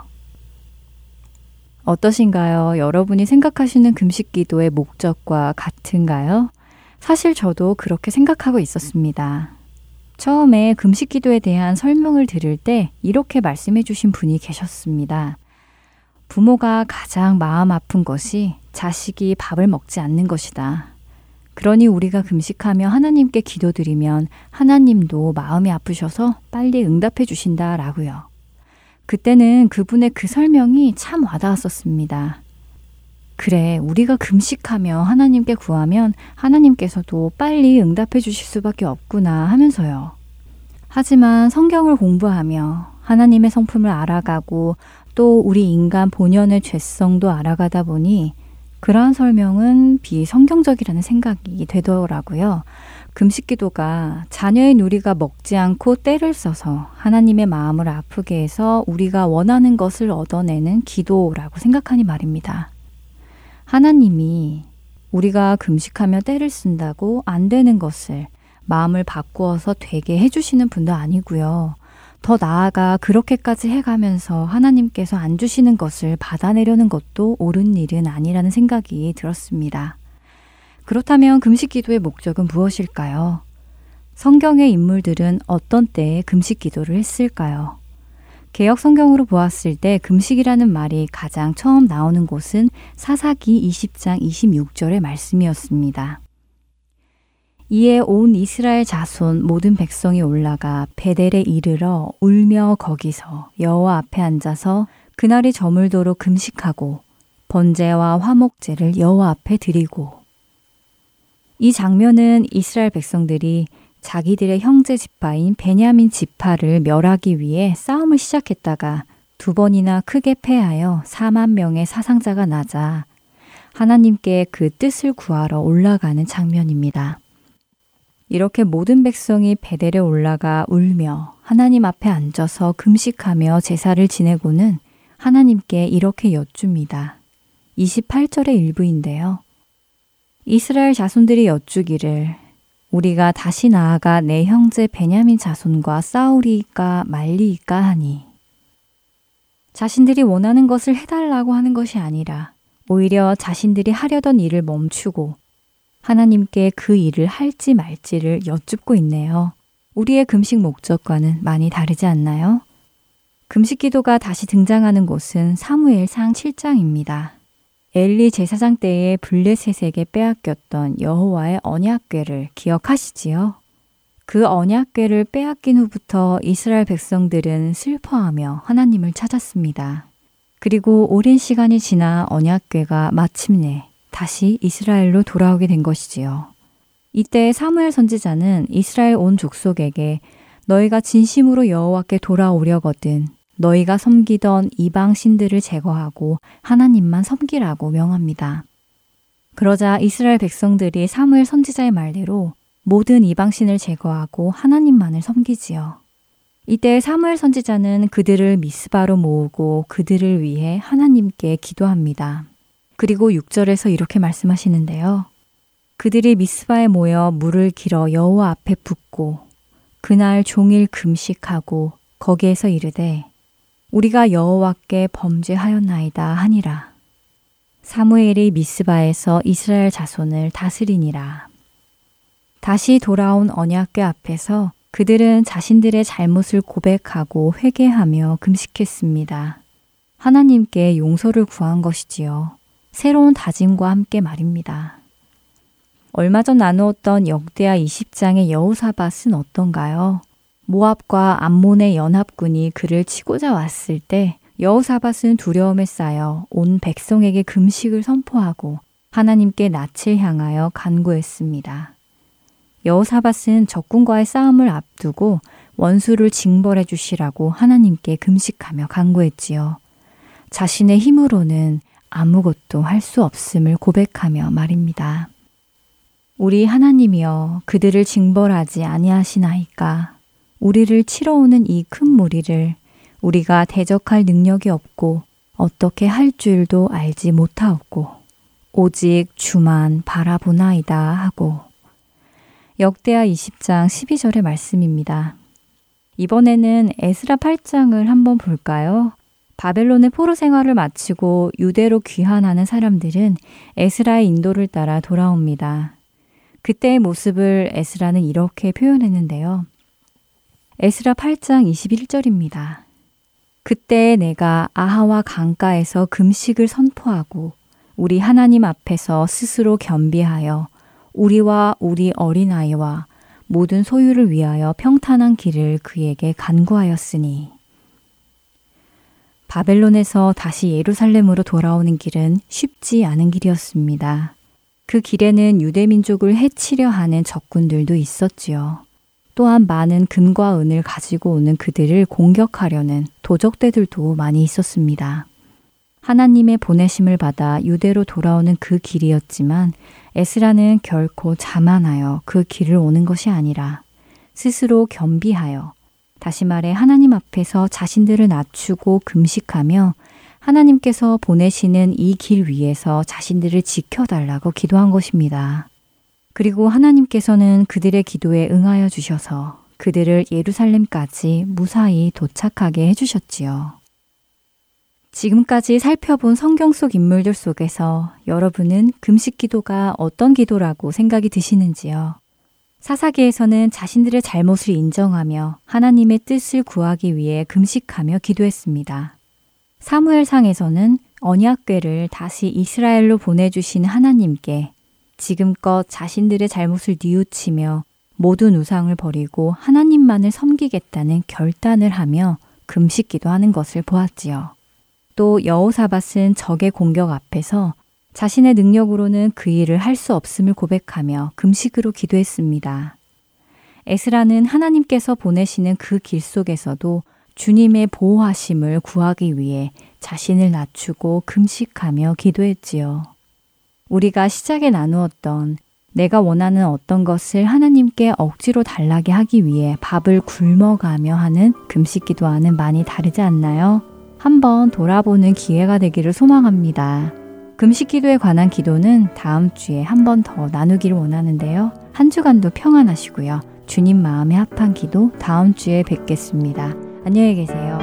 어떠신가요? 여러분이 생각하시는 금식 기도의 목적과 같은가요? 사실 저도 그렇게 생각하고 있었습니다. 처음에 금식 기도에 대한 설명을 들을 때 이렇게 말씀해 주신 분이 계셨습니다. 부모가 가장 마음 아픈 것이 자식이 밥을 먹지 않는 것이다. 그러니 우리가 금식하며 하나님께 기도드리면 하나님도 마음이 아프셔서 빨리 응답해 주신다라고요. 그때는 그분의 그 설명이 참 와닿았었습니다. 그래, 우리가 금식하며 하나님께 구하면 하나님께서도 빨리 응답해 주실 수밖에 없구나 하면서요. 하지만 성경을 공부하며 하나님의 성품을 알아가고 또 우리 인간 본연의 죄성도 알아가다 보니 그러한 설명은 비성경적이라는 생각이 되더라고요. 금식기도가 자녀의 누리가 먹지 않고 때를 써서 하나님의 마음을 아프게 해서 우리가 원하는 것을 얻어내는 기도라고 생각하니 말입니다. 하나님이 우리가 금식하며 때를 쓴다고 안 되는 것을 마음을 바꾸어서 되게 해주시는 분도 아니고요. 더 나아가 그렇게까지 해가면서 하나님께서 안 주시는 것을 받아내려는 것도 옳은 일은 아니라는 생각이 들었습니다. 그렇다면 금식기도의 목적은 무엇일까요? 성경의 인물들은 어떤 때에 금식기도를 했을까요? 개역성경으로 보았을 때 금식이라는 말이 가장 처음 나오는 곳은 사사기 20장 26절의 말씀이었습니다. 이에 온 이스라엘 자손 모든 백성이 올라가 베델에 이르러 울며 거기서 여호와 앞에 앉아서 그날이 저물도록 금식하고 번제와 화목제를 여호와 앞에 드리고. 이 장면은 이스라엘 백성들이 자기들의 형제 지파인 베냐민 지파를 멸하기 위해 싸움을 시작했다가 두 번이나 크게 패하여 4만 명의 사상자가 나자 하나님께 그 뜻을 구하러 올라가는 장면입니다. 이렇게 모든 백성이 베델에 올라가 울며 하나님 앞에 앉아서 금식하며 제사를 지내고는 하나님께 이렇게 여쭙니다. 28절의 일부인데요. 이스라엘 자손들이 여쭈기를 우리가 다시 나아가 내 형제 베냐민 자손과 싸우리이까 말리이까 하니, 자신들이 원하는 것을 해달라고 하는 것이 아니라 오히려 자신들이 하려던 일을 멈추고 하나님께 그 일을 할지 말지를 여쭙고 있네요. 우리의 금식 목적과는 많이 다르지 않나요? 금식 기도가 다시 등장하는 곳은 사무엘상 7장입니다. 엘리 제사장 때에 블레셋에게 빼앗겼던 여호와의 언약궤를 기억하시지요? 그 언약궤를 빼앗긴 후부터 이스라엘 백성들은 슬퍼하며 하나님을 찾았습니다. 그리고 오랜 시간이 지나 언약궤가 마침내 다시 이스라엘로 돌아오게 된 것이지요. 이때 사무엘 선지자는 이스라엘 온 족속에게 너희가 진심으로 여호와께 돌아오려거든 너희가 섬기던 이방 신들을 제거하고 하나님만 섬기라고 명합니다. 그러자 이스라엘 백성들이 사무엘 선지자의 말대로 모든 이방 신을 제거하고 하나님만을 섬기지요. 이때 사무엘 선지자는 그들을 미스바로 모으고 그들을 위해 하나님께 기도합니다. 그리고 6절에서 이렇게 말씀하시는데요. 그들이 미스바에 모여 물을 길어 여호와 앞에 붓고 그날 종일 금식하고 거기에서 이르되 우리가 여호와께 범죄하였나이다 하니라. 사무엘이 미스바에서 이스라엘 자손을 다스리니라. 다시 돌아온 언약궤 앞에서 그들은 자신들의 잘못을 고백하고 회개하며 금식했습니다. 하나님께 용서를 구한 것이지요. 새로운 다짐과 함께 말입니다. 얼마 전 나누었던 역대하 20장의 여호사밧은 어떤가요? 모압과 암몬의 연합군이 그를 치고자 왔을 때 여호사밧은 두려움에 쌓여 온 백성에게 금식을 선포하고 하나님께 낯을 향하여 간구했습니다. 여호사밧은 적군과의 싸움을 앞두고 원수를 징벌해 주시라고 하나님께 금식하며 간구했지요. 자신의 힘으로는 아무것도 할 수 없음을 고백하며 말입니다. 우리 하나님이여 그들을 징벌하지 아니하시나이까. 우리를 치러 오는 이 큰 무리를 우리가 대적할 능력이 없고 어떻게 할 줄도 알지 못하옵고 오직 주만 바라보나이다 하고, 역대하 20장 12절의 말씀입니다. 이번에는 에스라 8장을 한번 볼까요? 바벨론의 포로 생활을 마치고 유대로 귀환하는 사람들은 에스라의 인도를 따라 돌아옵니다. 그때의 모습을 에스라는 이렇게 표현했는데요. 에스라 8장 21절입니다. 그때 내가 아하와 강가에서 금식을 선포하고 우리 하나님 앞에서 스스로 겸비하여 우리와 우리 어린아이와 모든 소유를 위하여 평탄한 길을 그에게 간구하였으니. 바벨론에서 다시 예루살렘으로 돌아오는 길은 쉽지 않은 길이었습니다. 그 길에는 유대민족을 해치려 하는 적군들도 있었지요. 또한 많은 금과 은을 가지고 오는 그들을 공격하려는 도적대들도 많이 있었습니다. 하나님의 보내심을 받아 유대로 돌아오는 그 길이었지만 에스라는 결코 자만하여 그 길을 오는 것이 아니라 스스로 겸비하여, 다시 말해 하나님 앞에서 자신들을 낮추고 금식하며 하나님께서 보내시는 이 길 위에서 자신들을 지켜달라고 기도한 것입니다. 그리고 하나님께서는 그들의 기도에 응하여 주셔서 그들을 예루살렘까지 무사히 도착하게 해주셨지요. 지금까지 살펴본 성경 속 인물들 속에서 여러분은 금식 기도가 어떤 기도라고 생각이 드시는지요? 사사기에서는 자신들의 잘못을 인정하며 하나님의 뜻을 구하기 위해 금식하며 기도했습니다. 사무엘상에서는 언약궤를 다시 이스라엘로 보내주신 하나님께 지금껏 자신들의 잘못을 뉘우치며 모든 우상을 버리고 하나님만을 섬기겠다는 결단을 하며 금식기도 하는 것을 보았지요. 또 여호사밧은 적의 공격 앞에서 자신의 능력으로는 그 일을 할 수 없음을 고백하며 금식으로 기도했습니다. 에스라는 하나님께서 보내시는 그 길 속에서도 주님의 보호하심을 구하기 위해 자신을 낮추고 금식하며 기도했지요. 우리가 시작에 나누었던 내가 원하는 어떤 것을 하나님께 억지로 달라게 하기 위해 밥을 굶어가며 하는 금식기도와는 많이 다르지 않나요? 한번 돌아보는 기회가 되기를 소망합니다. 금식기도에 관한 기도는 다음 주에 한 번 더 나누기를 원하는데요. 한 주간도 평안하시고요. 주님 마음에 합한 기도 다음 주에 뵙겠습니다. 안녕히 계세요.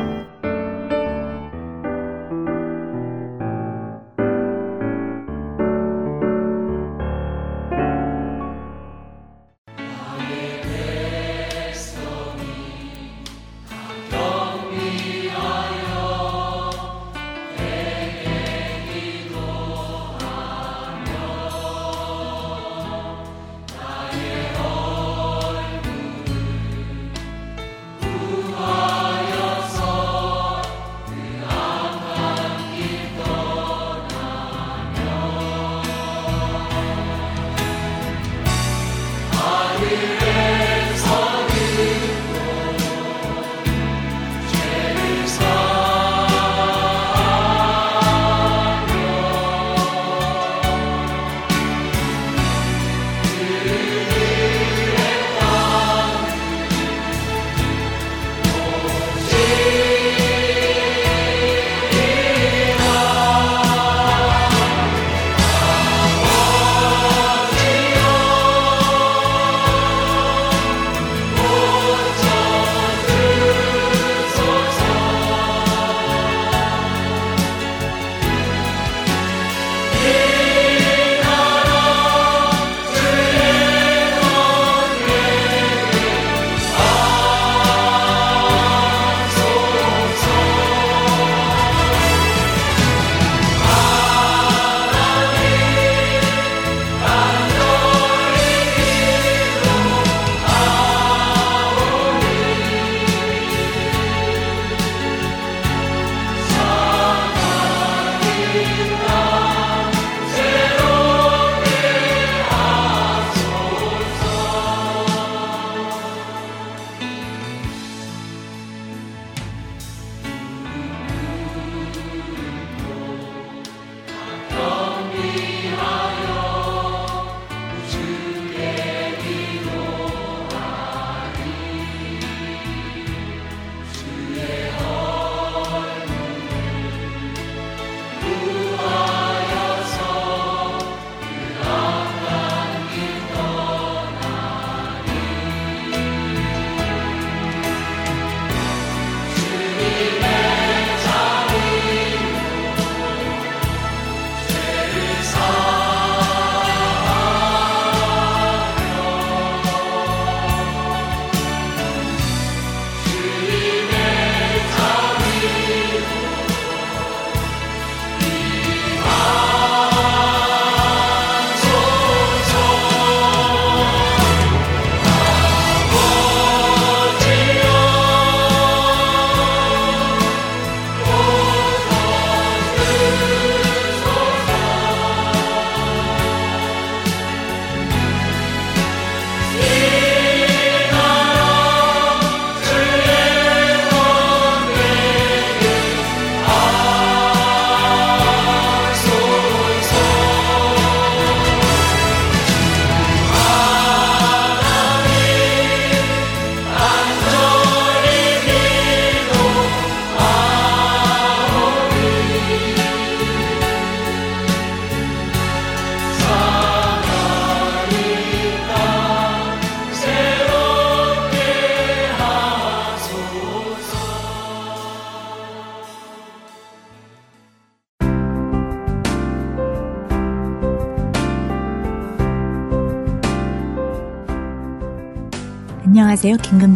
안녕하세요.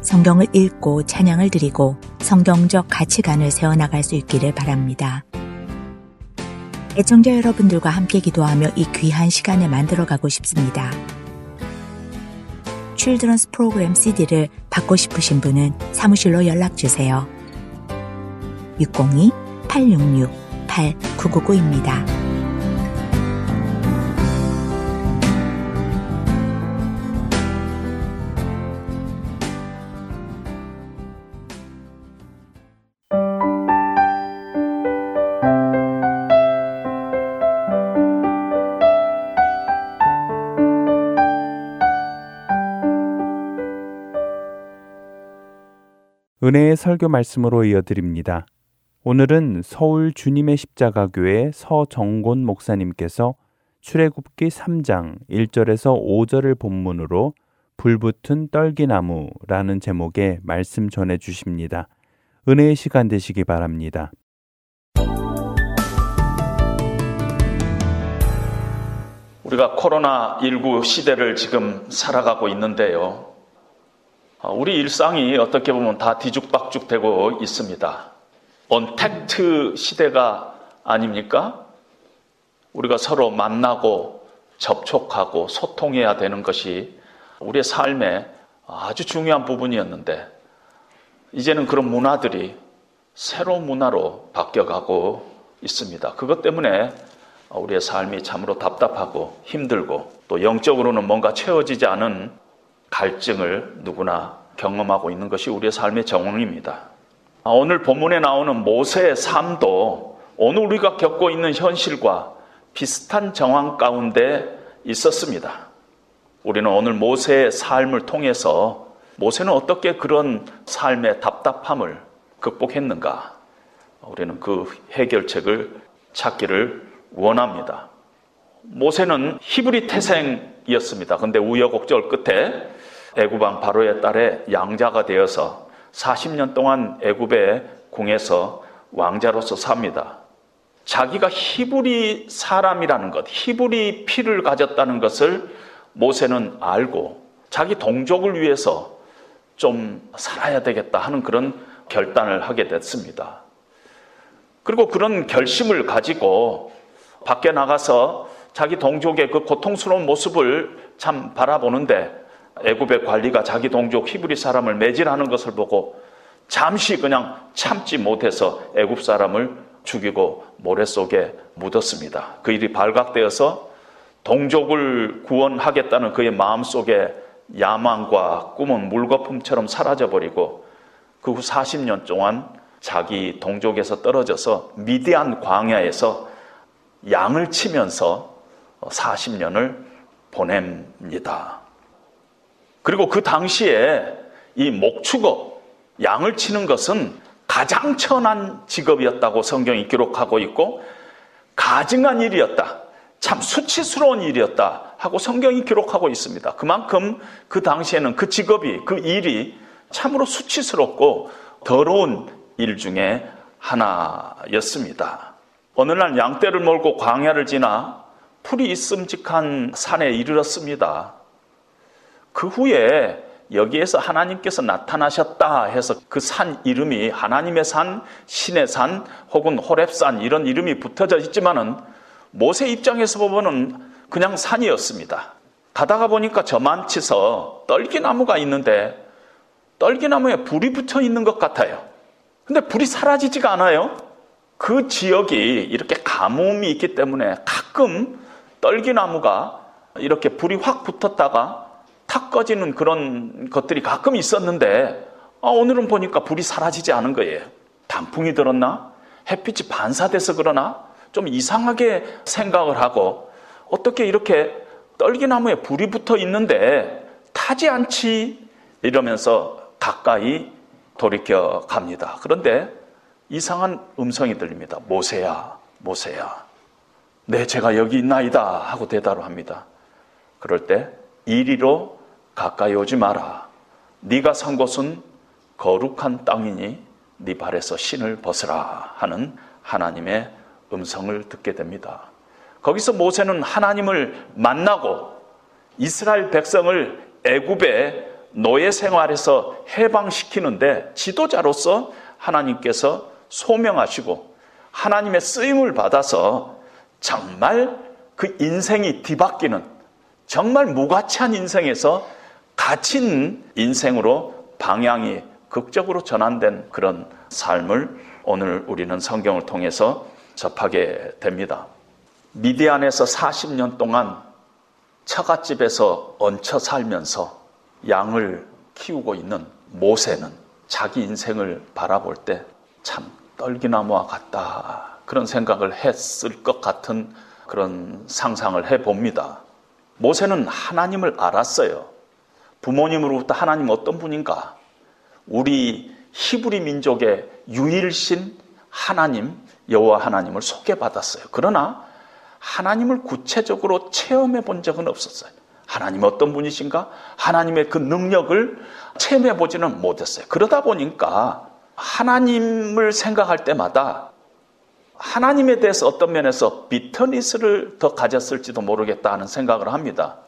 성경을 읽고 찬양을 드리고 성경적 가치관을 세워나갈 수 있기를 바랍니다. 애청자 여러분들과 함께 기도하며 이 귀한 시간을 만들어가고 싶습니다. Children's Program CD를 받고 싶으신 분은 사무실로 연락주세요. 602-866-8999입니다. 은혜의 설교 말씀으로 이어드립니다. 오늘은 서울 주님의 십자가교회 서정곤 목사님께서 출애굽기 3장 1절에서 5절을 본문으로 불붙은 떨기나무라는 제목의 말씀 전해주십니다. 은혜의 시간 되시기 바랍니다. 우리가 코로나19 시대를 지금 살아가고 있는데요. 우리 일상이 어떻게 보면 다 뒤죽박죽 되고 있습니다. 언택트 시대가 아닙니까? 우리가 서로 만나고 접촉하고 소통해야 되는 것이 우리의 삶의 아주 중요한 부분이었는데 이제는 그런 문화들이 새로운 문화로 바뀌어가고 있습니다. 그것 때문에 우리의 삶이 참으로 답답하고 힘들고 또 영적으로는 뭔가 채워지지 않은 갈증을 누구나 경험하고 있는 것이 우리의 삶의 정황입니다. 오늘 본문에 나오는 모세의 삶도 오늘 우리가 겪고 있는 현실과 비슷한 정황 가운데 있었습니다. 우리는 오늘 모세의 삶을 통해서 모세는 어떻게 그런 삶의 답답함을 극복했는가? 우리는 그 해결책을 찾기를 원합니다. 모세는 히브리 태생이었습니다. 근데 우여곡절 끝에 애굽왕 바로의 딸의 양자가 되어서 40년 동안 애굽의 궁에서 왕자로서 삽니다. 자기가 히브리 사람이라는 것, 히브리 피를 가졌다는 것을 모세는 알고 자기 동족을 위해서 좀 살아야 되겠다 하는 그런 결단을 하게 됐습니다. 그리고 그런 결심을 가지고 밖에 나가서 자기 동족의 그 고통스러운 모습을 참 바라보는데 애굽의 관리가 자기 동족 히브리 사람을 매질하는 것을 보고 잠시 그냥 참지 못해서 애굽 사람을 죽이고 모래 속에 묻었습니다. 그 일이 발각되어서 동족을 구원하겠다는 그의 마음속에 야망과 꿈은 물거품처럼 사라져버리고 그 후 40년 동안 자기 동족에서 떨어져서 미디안 광야에서 양을 치면서 40년을 보냅니다. 그리고 그 당시에 이 목축업, 양을 치는 것은 가장 천한 직업이었다고 성경이 기록하고 있고 가증한 일이었다, 참 수치스러운 일이었다 하고 성경이 기록하고 있습니다. 그만큼 그 당시에는 그 직업이, 그 일이 참으로 수치스럽고 더러운 일 중에 하나였습니다. 어느 날 양떼를 몰고 광야를 지나 풀이 있음직한 산에 이르렀습니다. 그 후에 여기에서 하나님께서 나타나셨다 해서 그 산 이름이 하나님의 산, 신의 산 혹은 호렙산 이런 이름이 붙어져 있지만은 모세 입장에서 보면은 그냥 산이었습니다. 가다가 보니까 저만치서 떨기나무가 있는데 떨기나무에 불이 붙어 있는 것 같아요. 근데 불이 사라지지가 않아요. 그 지역이 이렇게 가뭄이 있기 때문에 가끔 떨기나무가 이렇게 불이 확 붙었다가 탁 꺼지는 그런 것들이 가끔 있었는데 오늘은 보니까 불이 사라지지 않은 거예요. 단풍이 들었나? 햇빛이 반사돼서 그러나? 좀 이상하게 생각을 하고 어떻게 이렇게 떨기나무에 불이 붙어 있는데 타지 않지? 이러면서 가까이 돌이켜 갑니다. 그런데 이상한 음성이 들립니다. 모세야, 모세야. 네, 제가 여기 있나이다 하고 대답을 합니다. 그럴 때 이리로 가까이 오지 마라. 네가 선 곳은 거룩한 땅이니 네 발에서 신을 벗으라 하는 하나님의 음성을 듣게 됩니다. 거기서 모세는 하나님을 만나고 이스라엘 백성을 애굽의 노예 생활에서 해방시키는데 지도자로서 하나님께서 소명하시고 하나님의 쓰임을 받아서 정말 그 인생이 뒤바뀌는 정말 무가치한 인생에서 가치 있는 인생으로 방향이 극적으로 전환된 그런 삶을 오늘 우리는 성경을 통해서 접하게 됩니다. 미디안에서 40년 동안 처갓집에서 얹혀 살면서 양을 키우고 있는 모세는 자기 인생을 바라볼 때 참 떨기나무와 같다, 그런 생각을 했을 것 같은 그런 상상을 해봅니다. 모세는 하나님을 알았어요. 부모님으로부터 하나님 어떤 분인가? 우리 히브리 민족의 유일신 하나님, 여호와 하나님을 소개받았어요. 그러나 하나님을 구체적으로 체험해 본 적은 없었어요. 하나님 어떤 분이신가? 하나님의 그 능력을 체험해 보지는 못했어요. 그러다 보니까 하나님을 생각할 때마다 하나님에 대해서 어떤 면에서 비터니스를 더 가졌을지도 모르겠다 하는 생각을 합니다.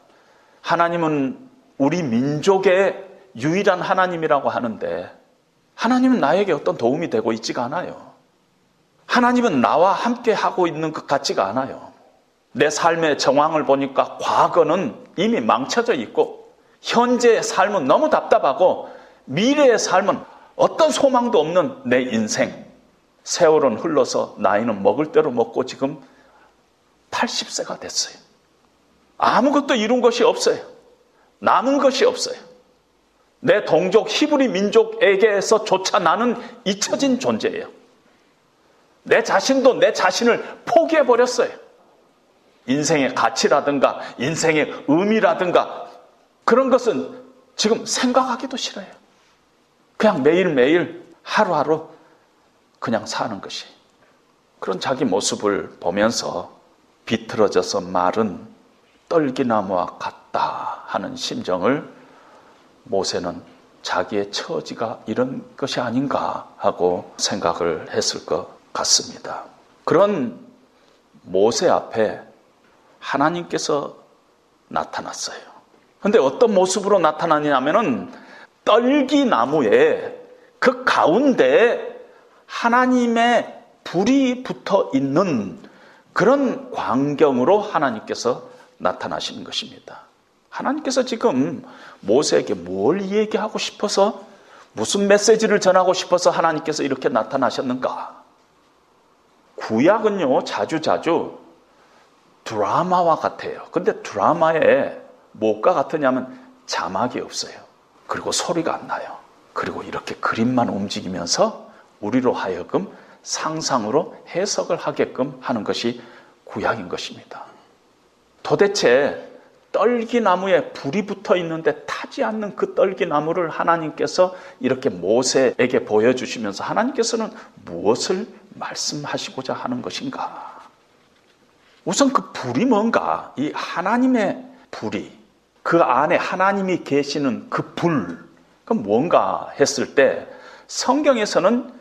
하나님은 우리 민족의 유일한 하나님이라고 하는데 하나님은 나에게 어떤 도움이 되고 있지가 않아요. 하나님은 나와 함께 하고 있는 것 같지가 않아요. 내 삶의 정황을 보니까 과거는 이미 망쳐져 있고 현재의 삶은 너무 답답하고 미래의 삶은 어떤 소망도 없는 내 인생. 세월은 흘러서 나이는 먹을 대로 먹고 지금 80세가 됐어요. 아무것도 이룬 것이 없어요. 남은 것이 없어요. 내 동족 히브리 민족에게서조차 나는 잊혀진 존재예요. 내 자신도 내 자신을 포기해버렸어요. 인생의 가치라든가 인생의 의미라든가 그런 것은 지금 생각하기도 싫어요. 그냥 매일매일 하루하루 그냥 사는 것이. 그런 자기 모습을 보면서 비틀어져서 마른 떨기나무와 같다 하는 심정을 모세는 자기의 처지가 이런 것이 아닌가 하고 생각을 했을 것 같습니다. 그런 모세 앞에 하나님께서 나타났어요. 그런데 어떤 모습으로 나타나냐면은 떨기나무에 그 가운데 하나님의 불이 붙어 있는 그런 광경으로 하나님께서 나타나시는 것입니다. 하나님께서 지금 모세에게 뭘 얘기하고 싶어서, 무슨 메시지를 전하고 싶어서 하나님께서 이렇게 나타나셨는가? 구약은요, 자주자주 드라마와 같아요. 근데 드라마에 뭐가 같으냐면 자막이 없어요. 그리고 소리가 안 나요. 그리고 이렇게 그림만 움직이면서 우리로 하여금 상상으로 해석을 하게끔 하는 것이 구약인 것입니다. 도대체 떨기나무에 불이 붙어 있는데 타지 않는 그 떨기나무를 하나님께서 이렇게 모세에게 보여주시면서 하나님께서는 무엇을 말씀하시고자 하는 것인가? 우선 그 불이 뭔가, 이 하나님의 불이, 그 안에 하나님이 계시는 그 불, 그 뭔가 했을 때 성경에서는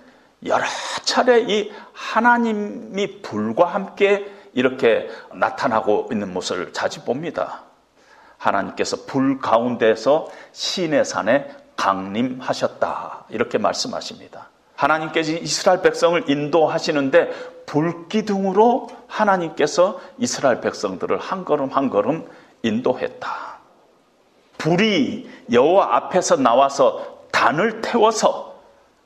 여러 차례 이 하나님이 불과 함께 이렇게 나타나고 있는 모습을 자주 봅니다. 하나님께서 불 가운데서 시내산에 강림하셨다 이렇게 말씀하십니다. 하나님께서 이스라엘 백성을 인도하시는데 불기둥으로 하나님께서 이스라엘 백성들을 한 걸음 한 걸음 인도했다. 불이 여호와 앞에서 나와서 단을 태워서,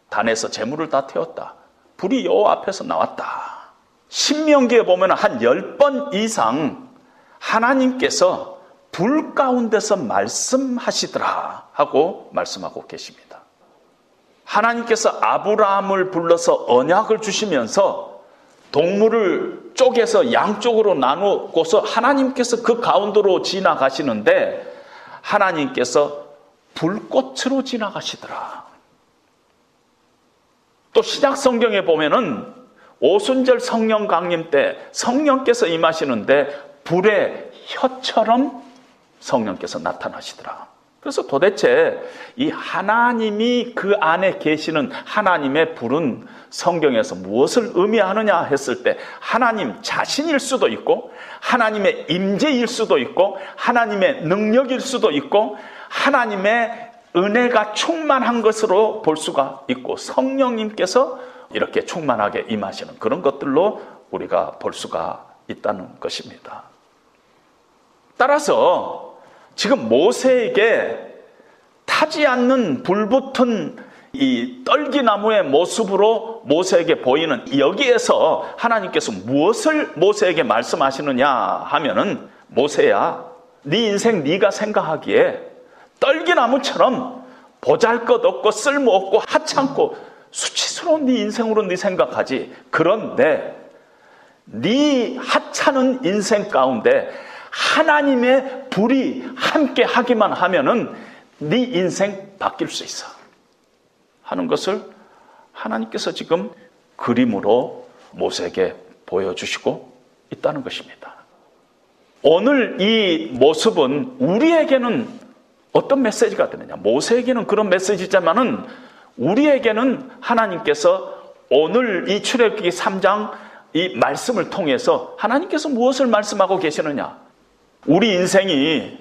단에서 재물을 다 태웠다. 불이 여호와 앞에서 나왔다. 신명기에 보면 한 10번 이상 하나님께서 불 가운데서 말씀하시더라 하고 말씀하고 계십니다. 하나님께서 아브라함을 불러서 언약을 주시면서 동물을 쪼개서 양쪽으로 나누고서 하나님께서 그 가운데로 지나가시는데 하나님께서 불꽃으로 지나가시더라. 또 신약 성경에 보면은 오순절 성령 강림 때 성령께서 임하시는데 불의 혀처럼 성령께서 나타나시더라. 그래서 도대체 이 하나님이 그 안에 계시는 하나님의 불은 성경에서 무엇을 의미하느냐 했을 때 하나님 자신일 수도 있고 하나님의 임재일 수도 있고 하나님의 능력일 수도 있고 하나님의 은혜가 충만한 것으로 볼 수가 있고 성령님께서 이렇게 충만하게 임하시는 그런 것들로 우리가 볼 수가 있다는 것입니다. 따라서 지금 모세에게 타지 않는 불붙은 이 떨기나무의 모습으로 모세에게 보이는 여기에서 하나님께서 무엇을 모세에게 말씀하시느냐 하면은, 모세야, 네 인생 네가 생각하기에 떨기나무처럼 보잘것없고 쓸모없고 하찮고 수치스러운 네 인생으로 네 생각하지. 그런데 네 하찮은 인생 가운데 하나님의 불이 함께 하기만 하면은 네 인생 바뀔 수 있어 하는 것을 하나님께서 지금 그림으로 모세에게 보여주시고 있다는 것입니다. 오늘 이 모습은 우리에게는 어떤 메시지가 되느냐? 모세에게는 그런 메시지지만은 우리에게는 하나님께서 오늘 이 출애굽기 3장 이 말씀을 통해서 하나님께서 무엇을 말씀하고 계시느냐? 우리 인생이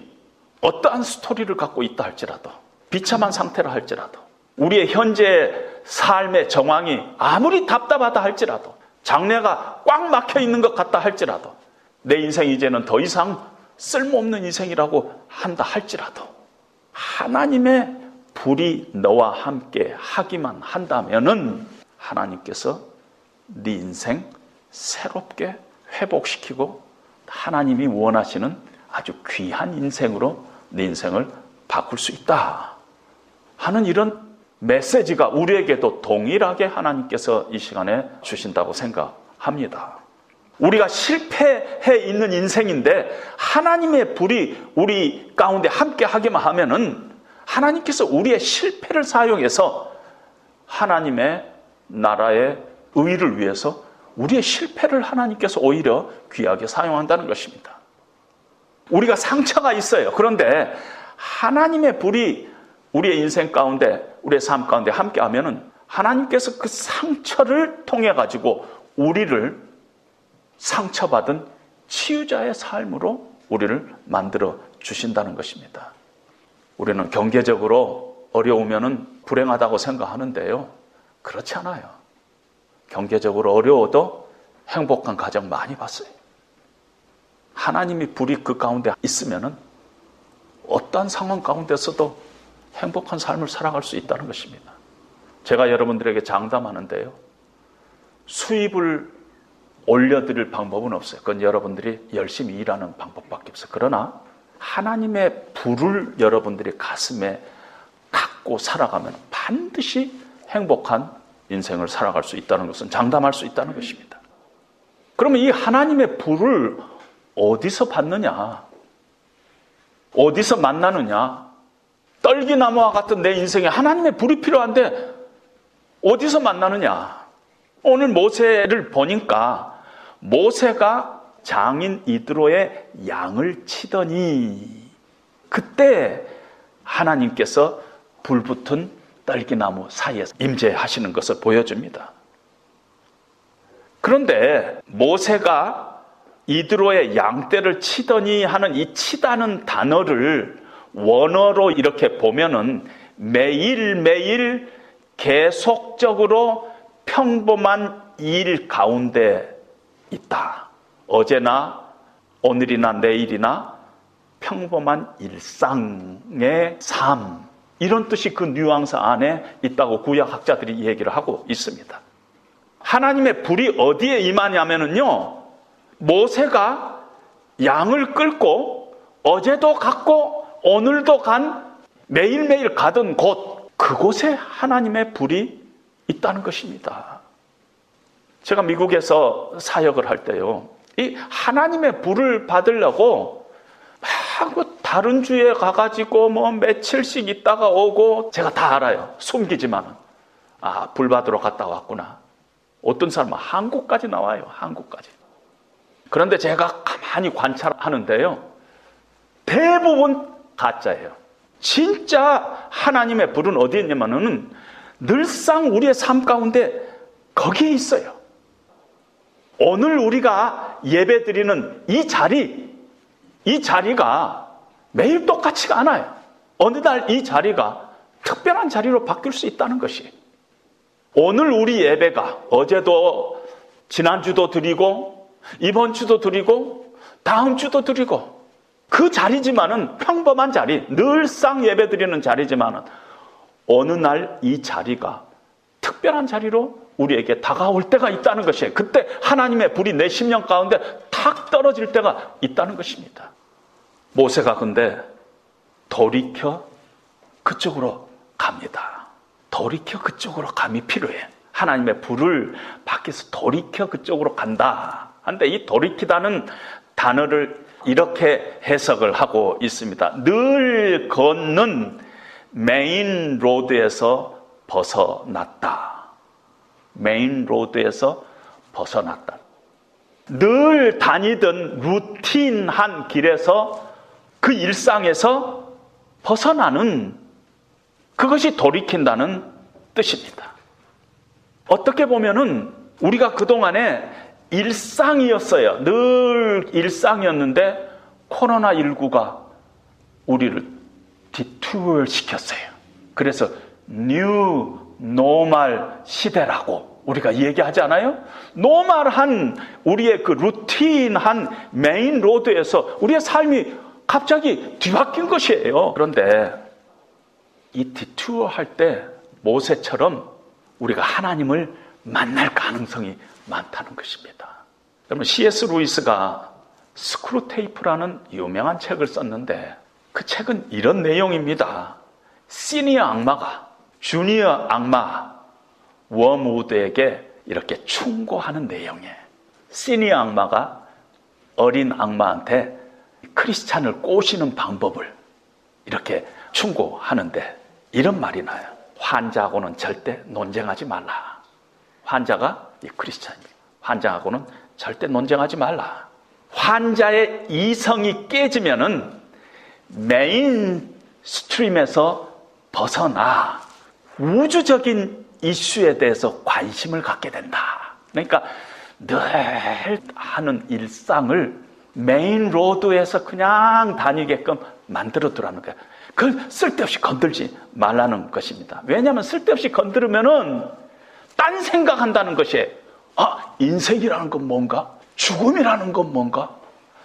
어떠한 스토리를 갖고 있다 할지라도, 비참한 상태라 할지라도, 우리의 현재 삶의 정황이 아무리 답답하다 할지라도, 장래가 꽉 막혀 있는 것 같다 할지라도, 내 인생이 이제는 더 이상 쓸모없는 인생이라고 한다 할지라도, 하나님의 불이 너와 함께 하기만 한다면은 하나님께서 네 인생 새롭게 회복시키고 하나님이 원하시는 아주 귀한 인생으로 네 인생을 바꿀 수 있다 하는 이런 메시지가 우리에게도 동일하게 하나님께서 이 시간에 주신다고 생각합니다. 우리가 실패해 있는 인생인데 하나님의 불이 우리 가운데 함께 하기만 하면은 하나님께서 우리의 실패를 사용해서 하나님의 나라의 의의를 위해서 우리의 실패를 하나님께서 오히려 귀하게 사용한다는 것입니다. 우리가 상처가 있어요. 그런데 하나님의 불이 우리의 인생 가운데, 우리의 삶 가운데 함께하면은 하나님께서 그 상처를 통해 가지고 우리를 상처받은 치유자의 삶으로 우리를 만들어 주신다는 것입니다. 우리는 경제적으로 어려우면은 불행하다고 생각하는데요, 그렇지 않아요. 경제적으로 어려워도 행복한 가정 많이 봤어요. 하나님이 불이 그 가운데 있으면은 어떠한 상황 가운데서도 행복한 삶을 살아갈 수 있다는 것입니다. 제가 여러분들에게 장담하는데요, 수입을 올려드릴 방법은 없어요. 그건 여러분들이 열심히 일하는 방법밖에 없어요. 그러나 하나님의 불을 여러분들이 가슴에 갖고 살아가면 반드시 행복한 인생을 살아갈 수 있다는 것은 장담할 수 있다는 것입니다. 그러면 이 하나님의 불을 어디서 받느냐? 어디서 만나느냐? 떨기나무와 같은 내 인생에 하나님의 불이 필요한데 어디서 만나느냐? 오늘 모세를 보니까 모세가 장인 이드로의 양을 치더니 그때 하나님께서 불붙은 딸기나무 사이에서 임재하시는 것을 보여줍니다. 그런데 모세가 이드로의 양떼를 치더니 하는 이 치다는 단어를 원어로 이렇게 보면은 매일매일 계속적으로 평범한 일 가운데 있다. 어제나 오늘이나 내일이나 평범한 일상의 삶, 이런 뜻이 그 뉘앙스 안에 있다고 구약학자들이 얘기를 하고 있습니다. 하나님의 불이 어디에 임하냐면요, 모세가 양을 끌고 어제도 갔고 오늘도 간, 매일매일 가던 곳, 그곳에 하나님의 불이 있다는 것입니다. 제가 미국에서 사역을 할 때요, 이 하나님의 불을 받으려고 막 다른 주에 가가지고 뭐 며칠씩 있다가 오고, 제가 다 알아요. 숨기지만은. 아, 불 받으러 갔다 왔구나. 어떤 사람은 한국까지 나와요. 한국까지. 그런데 제가 가만히 관찰하는데요, 대부분 가짜예요. 진짜 하나님의 불은 어디에 있냐면은 늘상 우리의 삶 가운데 거기에 있어요. 오늘 우리가 예배드리는 이 자리, 이 자리가 매일 똑같지가 않아요. 어느 날 이 자리가 특별한 자리로 바뀔 수 있다는 것이. 오늘 우리 예배가 어제도 지난주도 드리고 이번 주도 드리고 다음 주도 드리고 그 자리지만은 평범한 자리, 늘상 예배 드리는 자리지만은 어느 날 이 자리가 특별한 자리로 우리에게 다가올 때가 있다는 것이에요. 그때 하나님의 불이 내 심령 가운데 탁 떨어질 때가 있다는 것입니다. 모세가 근데 돌이켜 그쪽으로 갑니다. 돌이켜 그쪽으로 감이 필요해. 하나님의 불을 밖에서 돌이켜 그쪽으로 간다. 근데 이 돌이키다는 단어를 이렇게 해석을 하고 있습니다. 늘 걷는 메인 로드에서 벗어났다. 메인 로드에서 벗어났다. 늘 다니던 루틴한 길에서 그 일상에서 벗어나는 그것이 돌이킨다는 뜻입니다. 어떻게 보면은 우리가 그동안에 일상이었어요. 늘 일상이었는데 코로나19가 우리를 디투얼 시켰어요. 그래서 뉴 노멀 시대라고 우리가 얘기하지 않아요? 노멀한 우리의 그 루틴한 메인 로드에서 우리의 삶이 갑자기 뒤바뀐 것이에요. 그런데 이 디투어 할 때 모세처럼 우리가 하나님을 만날 가능성이 많다는 것입니다. 여러분, C.S. 루이스가 스크루테이프라는 유명한 책을 썼는데 그 책은 이런 내용입니다. 시니어 악마가 주니어 악마 웜우드에게 이렇게 충고하는 내용이에요. 시니어 악마가 어린 악마한테 크리스찬을 꼬시는 방법을 이렇게 충고하는데 이런 말이 나요. 환자하고는 절대 논쟁하지 말라. 환자가 이 크리스찬입니다. 환자하고는 절대 논쟁하지 말라. 환자의 이성이 깨지면은 메인 스트림에서 벗어나 우주적인 이슈에 대해서 관심을 갖게 된다. 그러니까 늘 하는 일상을 메인 로드에서 그냥 다니게끔 만들어 두라는 거예요. 그걸 쓸데없이 건들지 말라는 것입니다. 왜냐하면 쓸데없이 건드리면은 딴 생각한다는 것이, 아, 인생이라는 건 뭔가? 죽음이라는 건 뭔가?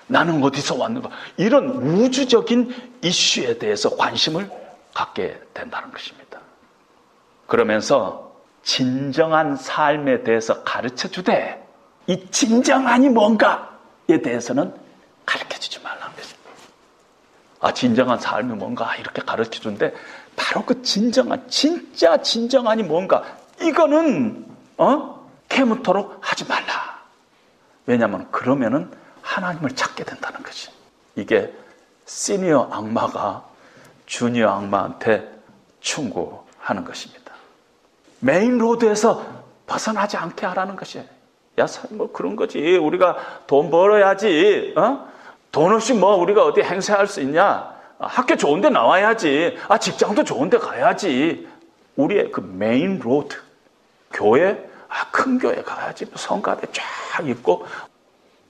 나는 어디서 왔는가? 이런 우주적인 이슈에 대해서 관심을 갖게 된다는 것입니다. 그러면서 진정한 삶에 대해서 가르쳐 주되 이 진정한이 뭔가에 대해서는 가르쳐 주지 말라는 것입니다. 아, 진정한 삶이 뭔가 이렇게 가르쳐주는데 바로 그 진정한, 진짜 진정한이 뭔가 이거는 캐묻도록 하지 말라. 왜냐하면 그러면은 하나님을 찾게 된다는 거지. 이게 시니어 악마가 주니어 악마한테 충고하는 것입니다. 메인 로드에서 벗어나지 않게 하라는 것이에요. 야, 뭐 그런 거지. 우리가 돈 벌어야지. 돈 없이 뭐 우리가 어디 행세할 수 있냐? 학교 좋은 데 나와야지. 아, 직장도 좋은 데 가야지. 우리의 그 메인 로드, 교회, 아, 큰 교회 가야지. 성가대 쫙 있고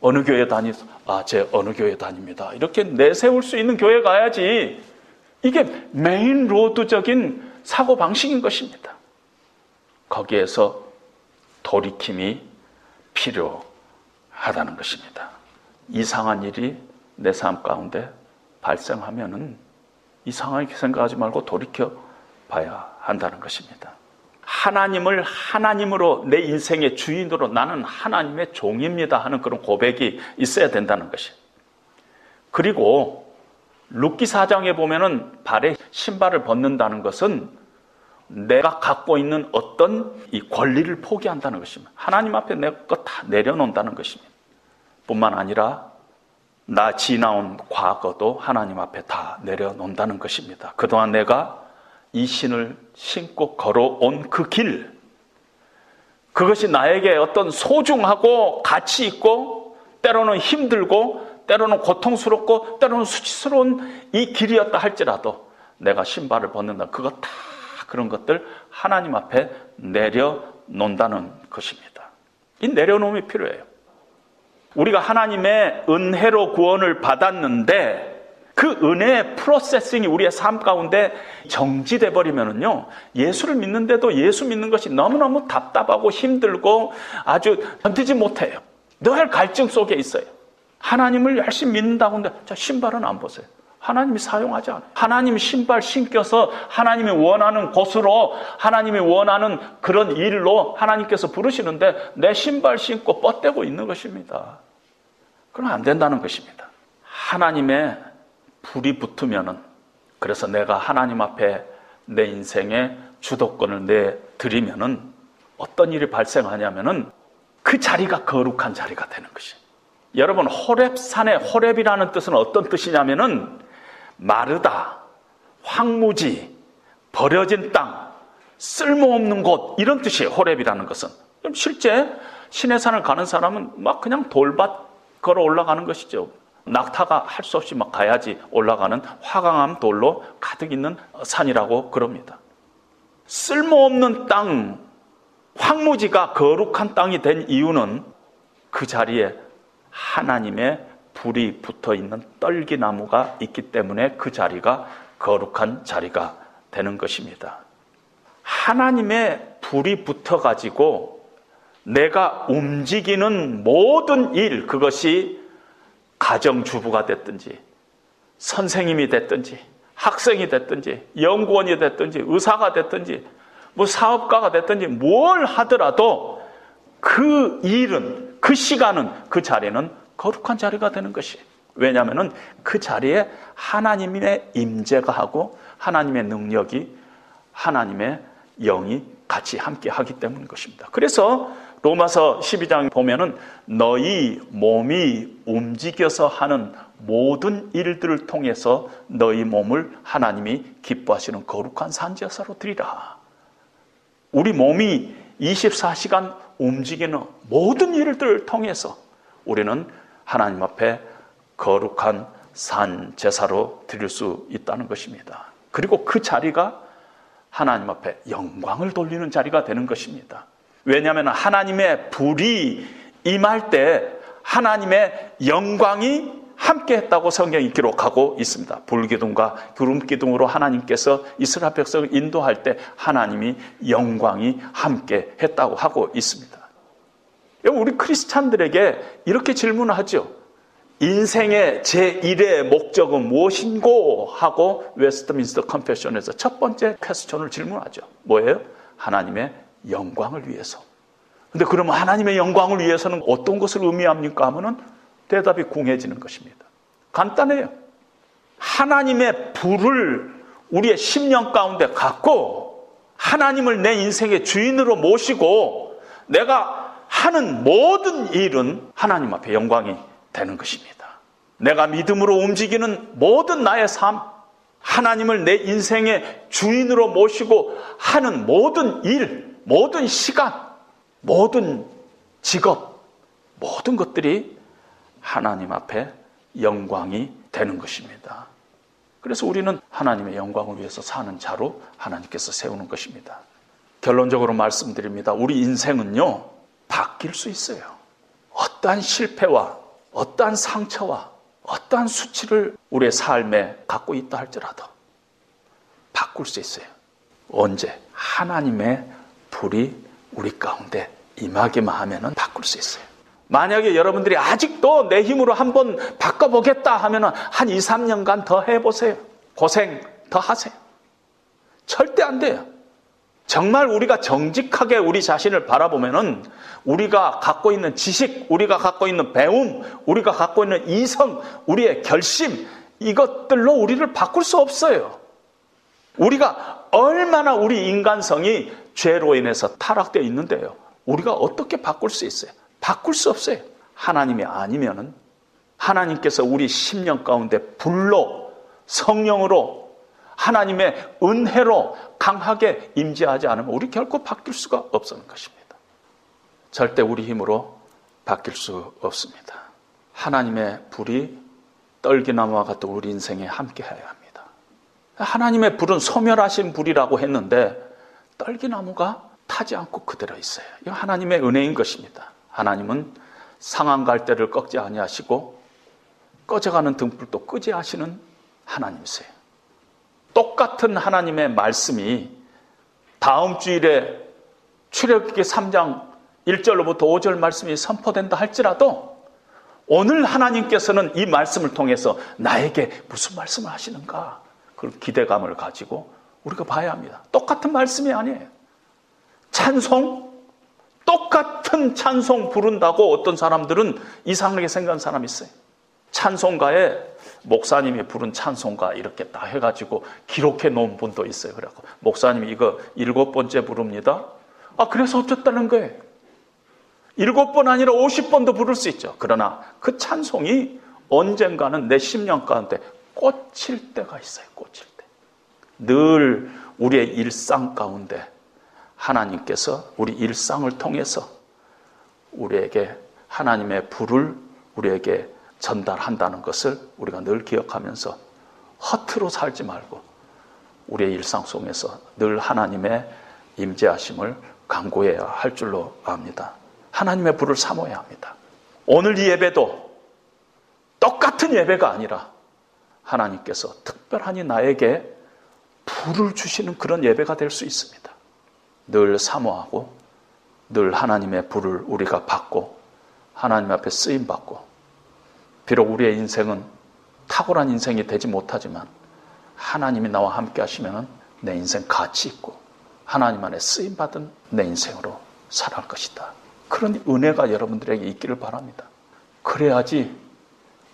어느 교회 다니서, 아, 제 어느 교회 다닙니다. 이렇게 내세울 수 있는 교회 가야지. 이게 메인 로드적인 사고방식인 것입니다. 거기에서 돌이킴이 필요하다는 것입니다. 이상한 일이 내 삶 가운데 발생하면은 이상하게 생각하지 말고 돌이켜 봐야 한다는 것입니다. 하나님을 하나님으로, 내 인생의 주인으로, 나는 하나님의 종입니다 하는 그런 고백이 있어야 된다는 것이에요. 그리고 룻기 4장에 보면은 발에 신발을 벗는다는 것은 내가 갖고 있는 어떤 이 권리를 포기한다는 것입니다. 하나님 앞에 내 것 다 내려놓는다는 것입니다. 뿐만 아니라 나 지나온 과거도 하나님 앞에 다 내려놓는다는 것입니다. 그동안 내가 이 신을 신고 걸어온 그 길, 그것이 나에게 어떤 소중하고 가치 있고 때로는 힘들고 때로는 고통스럽고 때로는 수치스러운 이 길이었다 할지라도 내가 신발을 벗는다, 그거 다, 그런 것들 하나님 앞에 내려놓는다는 것입니다. 이 내려놓음이 필요해요. 우리가 하나님의 은혜로 구원을 받았는데 그 은혜의 프로세싱이 우리의 삶 가운데 정지돼 버리면은요, 예수를 믿는데도 예수 믿는 것이 너무너무 답답하고 힘들고 아주 견디지 못해요. 늘 갈증 속에 있어요. 하나님을 열심히 믿는다고 하는데 자, 신발은 안 벗어요. 하나님이 사용하지 않아요. 하나님이 신발 신겨서 하나님이 원하는 곳으로, 하나님이 원하는 그런 일로 하나님께서 부르시는데 내 신발 신고 뻗대고 있는 것입니다. 그럼 안 된다는 것입니다. 하나님의 불이 붙으면은, 그래서 내가 하나님 앞에 내 인생의 주도권을 내드리면은 어떤 일이 발생하냐면은 그 자리가 거룩한 자리가 되는 것이에요. 여러분, 호렙산의 호렙이라는 뜻은 어떤 뜻이냐면은 마르다, 황무지, 버려진 땅, 쓸모없는 곳, 이런 뜻이에요. 호렙이라는 것은. 그럼 실제 시내산을 가는 사람은 막 그냥 돌밭 걸어 올라가는 것이죠. 낙타가 할 수 없이 막 가야지 올라가는 화강암 돌로 가득 있는 산이라고 그럽니다. 쓸모없는 땅, 황무지가 거룩한 땅이 된 이유는 그 자리에 하나님의 불이 붙어있는 떨기나무가 있기 때문에 그 자리가 거룩한 자리가 되는 것입니다. 하나님의 불이 붙어가지고 내가 움직이는 모든 일, 그것이 가정주부가 됐든지 선생님이 됐든지 학생이 됐든지 연구원이 됐든지 의사가 됐든지 뭐 사업가가 됐든지 뭘 하더라도 그 일은, 그 시간은, 그 자리는 거룩한 자리가 되는 것이. 왜냐하면 그 자리에 하나님의 임재가 하고 하나님의 능력이, 하나님의 영이 같이 함께 하기 때문인 것입니다. 그래서 로마서 12장 보면은 너희 몸이 움직여서 하는 모든 일들을 통해서 너희 몸을 하나님이 기뻐하시는 거룩한 산제사로 드리라. 우리 몸이 24시간 움직이는 모든 일들을 통해서 우리는 하나님 앞에 거룩한 산 제사로 드릴 수 있다는 것입니다. 그리고 그 자리가 하나님 앞에 영광을 돌리는 자리가 되는 것입니다. 왜냐하면 하나님의 불이 임할 때 하나님의 영광이 함께했다고 성경이 기록하고 있습니다. 불기둥과 구름기둥으로 하나님께서 이스라엘 백성을 인도할 때 하나님이 영광이 함께했다고 하고 있습니다. 우리 크리스찬들에게 이렇게 질문하죠. 인생의 제1의 목적은 무엇인고 하고 웨스트민스터 컨페션에서 첫 번째 퀘스천을 질문하죠. 뭐예요? 하나님의 영광을 위해서. 근데 그러면 하나님의 영광을 위해서는 어떤 것을 의미합니까? 하면은 대답이 궁해지는 것입니다. 간단해요. 하나님의 불을 우리의 심령 가운데 갖고 하나님을 내 인생의 주인으로 모시고 내가 하는 모든 일은 하나님 앞에 영광이 되는 것입니다. 내가 믿음으로 움직이는 모든 나의 삶, 하나님을 내 인생의 주인으로 모시고 하는 모든 일, 모든 시간, 모든 직업, 모든 것들이 하나님 앞에 영광이 되는 것입니다. 그래서 우리는 하나님의 영광을 위해서 사는 자로 하나님께서 세우는 것입니다. 결론적으로 말씀드립니다. 우리 인생은요, 바뀔 수 있어요. 어떠한 실패와 어떠한 상처와 어떠한 수치를 우리의 삶에 갖고 있다 할지라도 바꿀 수 있어요. 언제? 하나님의 불이 우리 가운데 임하기만 하면은 바꿀 수 있어요. 만약에 여러분들이 아직도 내 힘으로 한번 바꿔보겠다 하면 한 2, 3년간 더 해보세요. 고생 더 하세요. 절대 안 돼요. 정말 우리가 정직하게 우리 자신을 바라보면은 우리가 갖고 있는 지식, 우리가 갖고 있는 배움, 우리가 갖고 있는 이성, 우리의 결심, 이것들로 우리를 바꿀 수 없어요. 우리가 얼마나 우리 인간성이 죄로 인해서 타락되어 있는데요. 우리가 어떻게 바꿀 수 있어요? 바꿀 수 없어요. 하나님이 아니면은, 하나님께서 우리 심령 가운데 불로, 성령으로, 하나님의 은혜로 강하게 임재하지 않으면 우리 결코 바뀔 수가 없는 것입니다. 절대 우리 힘으로 바뀔 수 없습니다. 하나님의 불이 떨기나무와 같은 우리 인생에 함께해야 합니다. 하나님의 불은 소멸하신 불이라고 했는데 떨기나무가 타지 않고 그대로 있어요. 이건 하나님의 은혜인 것입니다. 하나님은 상한 갈대를 꺾지 아니하시고 꺼져가는 등불도 끄지 하시는 하나님이세요. 똑같은 하나님의 말씀이 다음 주일에 출애굽기 3장 1절로부터 5절 말씀이 선포된다 할지라도 오늘 하나님께서는 이 말씀을 통해서 나에게 무슨 말씀을 하시는가, 그런 기대감을 가지고 우리가 봐야 합니다. 똑같은 말씀이 아니에요. 찬송, 똑같은 찬송 부른다고 어떤 사람들은 이상하게 생각한 사람이 있어요. 찬송가에 목사님이 부른 찬송가 이렇게 다 해가지고 기록해 놓은 분도 있어요. 그래갖고 목사님이 이거 7번째 부릅니다. 아, 그래서 어쨌다는 거예요. 7번 아니라 50번도 부를 수 있죠. 그러나 그 찬송이 언젠가는 내 10년 가운데 꽂힐 때가 있어요. 꽂힐 때. 늘 우리의 일상 가운데 하나님께서 우리 일상을 통해서 우리에게 하나님의 불을 우리에게 전달한다는 것을 우리가 늘 기억하면서 허투루 살지 말고 우리의 일상 속에서 늘 하나님의 임재하심을 간구해야 할 줄로 압니다. 하나님의 불을 사모해야 합니다. 오늘 이 예배도 똑같은 예배가 아니라 하나님께서 특별하니 나에게 불을 주시는 그런 예배가 될 수 있습니다. 늘 사모하고 늘 하나님의 불을 우리가 받고 하나님 앞에 쓰임받고, 비록 우리의 인생은 탁월한 인생이 되지 못하지만 하나님이 나와 함께 하시면 내 인생 가치 있고 하나님 안에 쓰임받은 내 인생으로 살아갈 것이다. 그런 은혜가 여러분들에게 있기를 바랍니다. 그래야지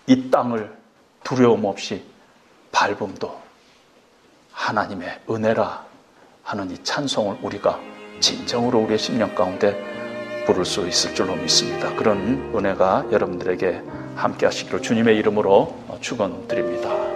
이 땅을 두려움 없이 밟음도 하나님의 은혜라 하는 이 찬송을 우리가 진정으로 우리의 심령 가운데 부를 수 있을 줄로 믿습니다. 그런 은혜가 여러분들에게 함께 하시기를 주님의 이름으로 축원드립니다.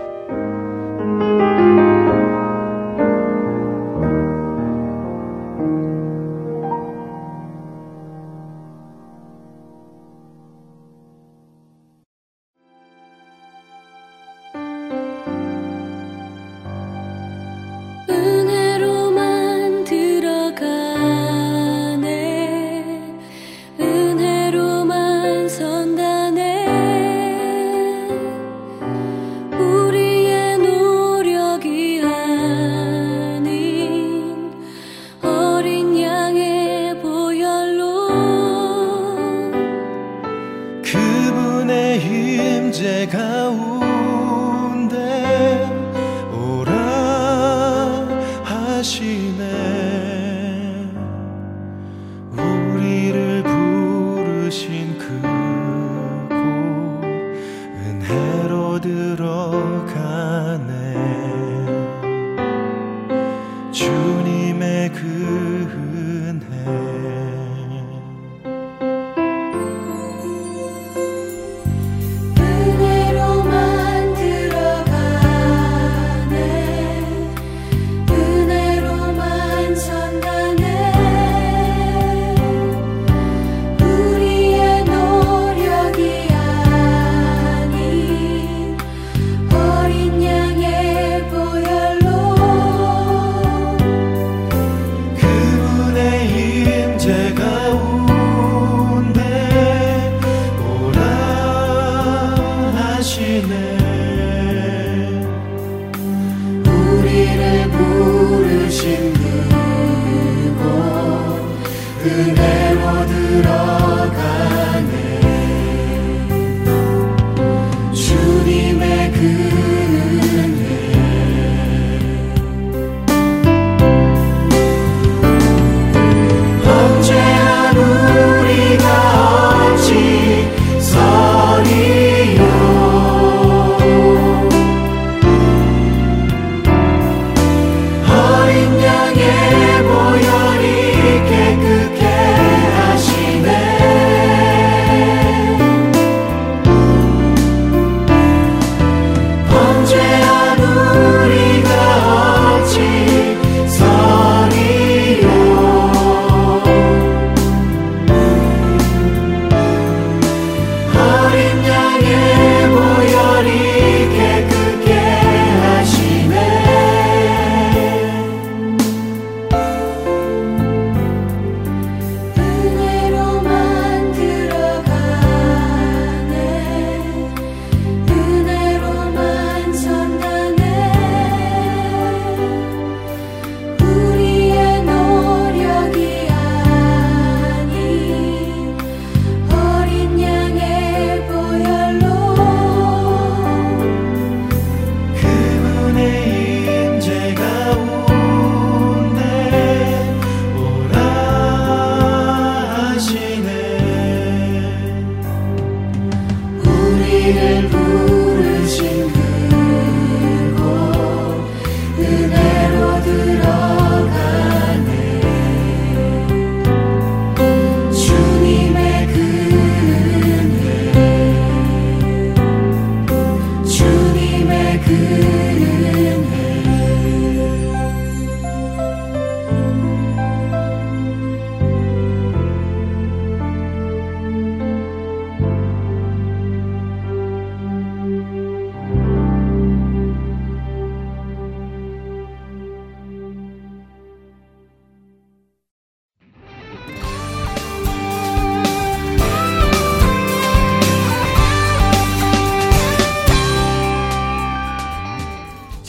Yeah.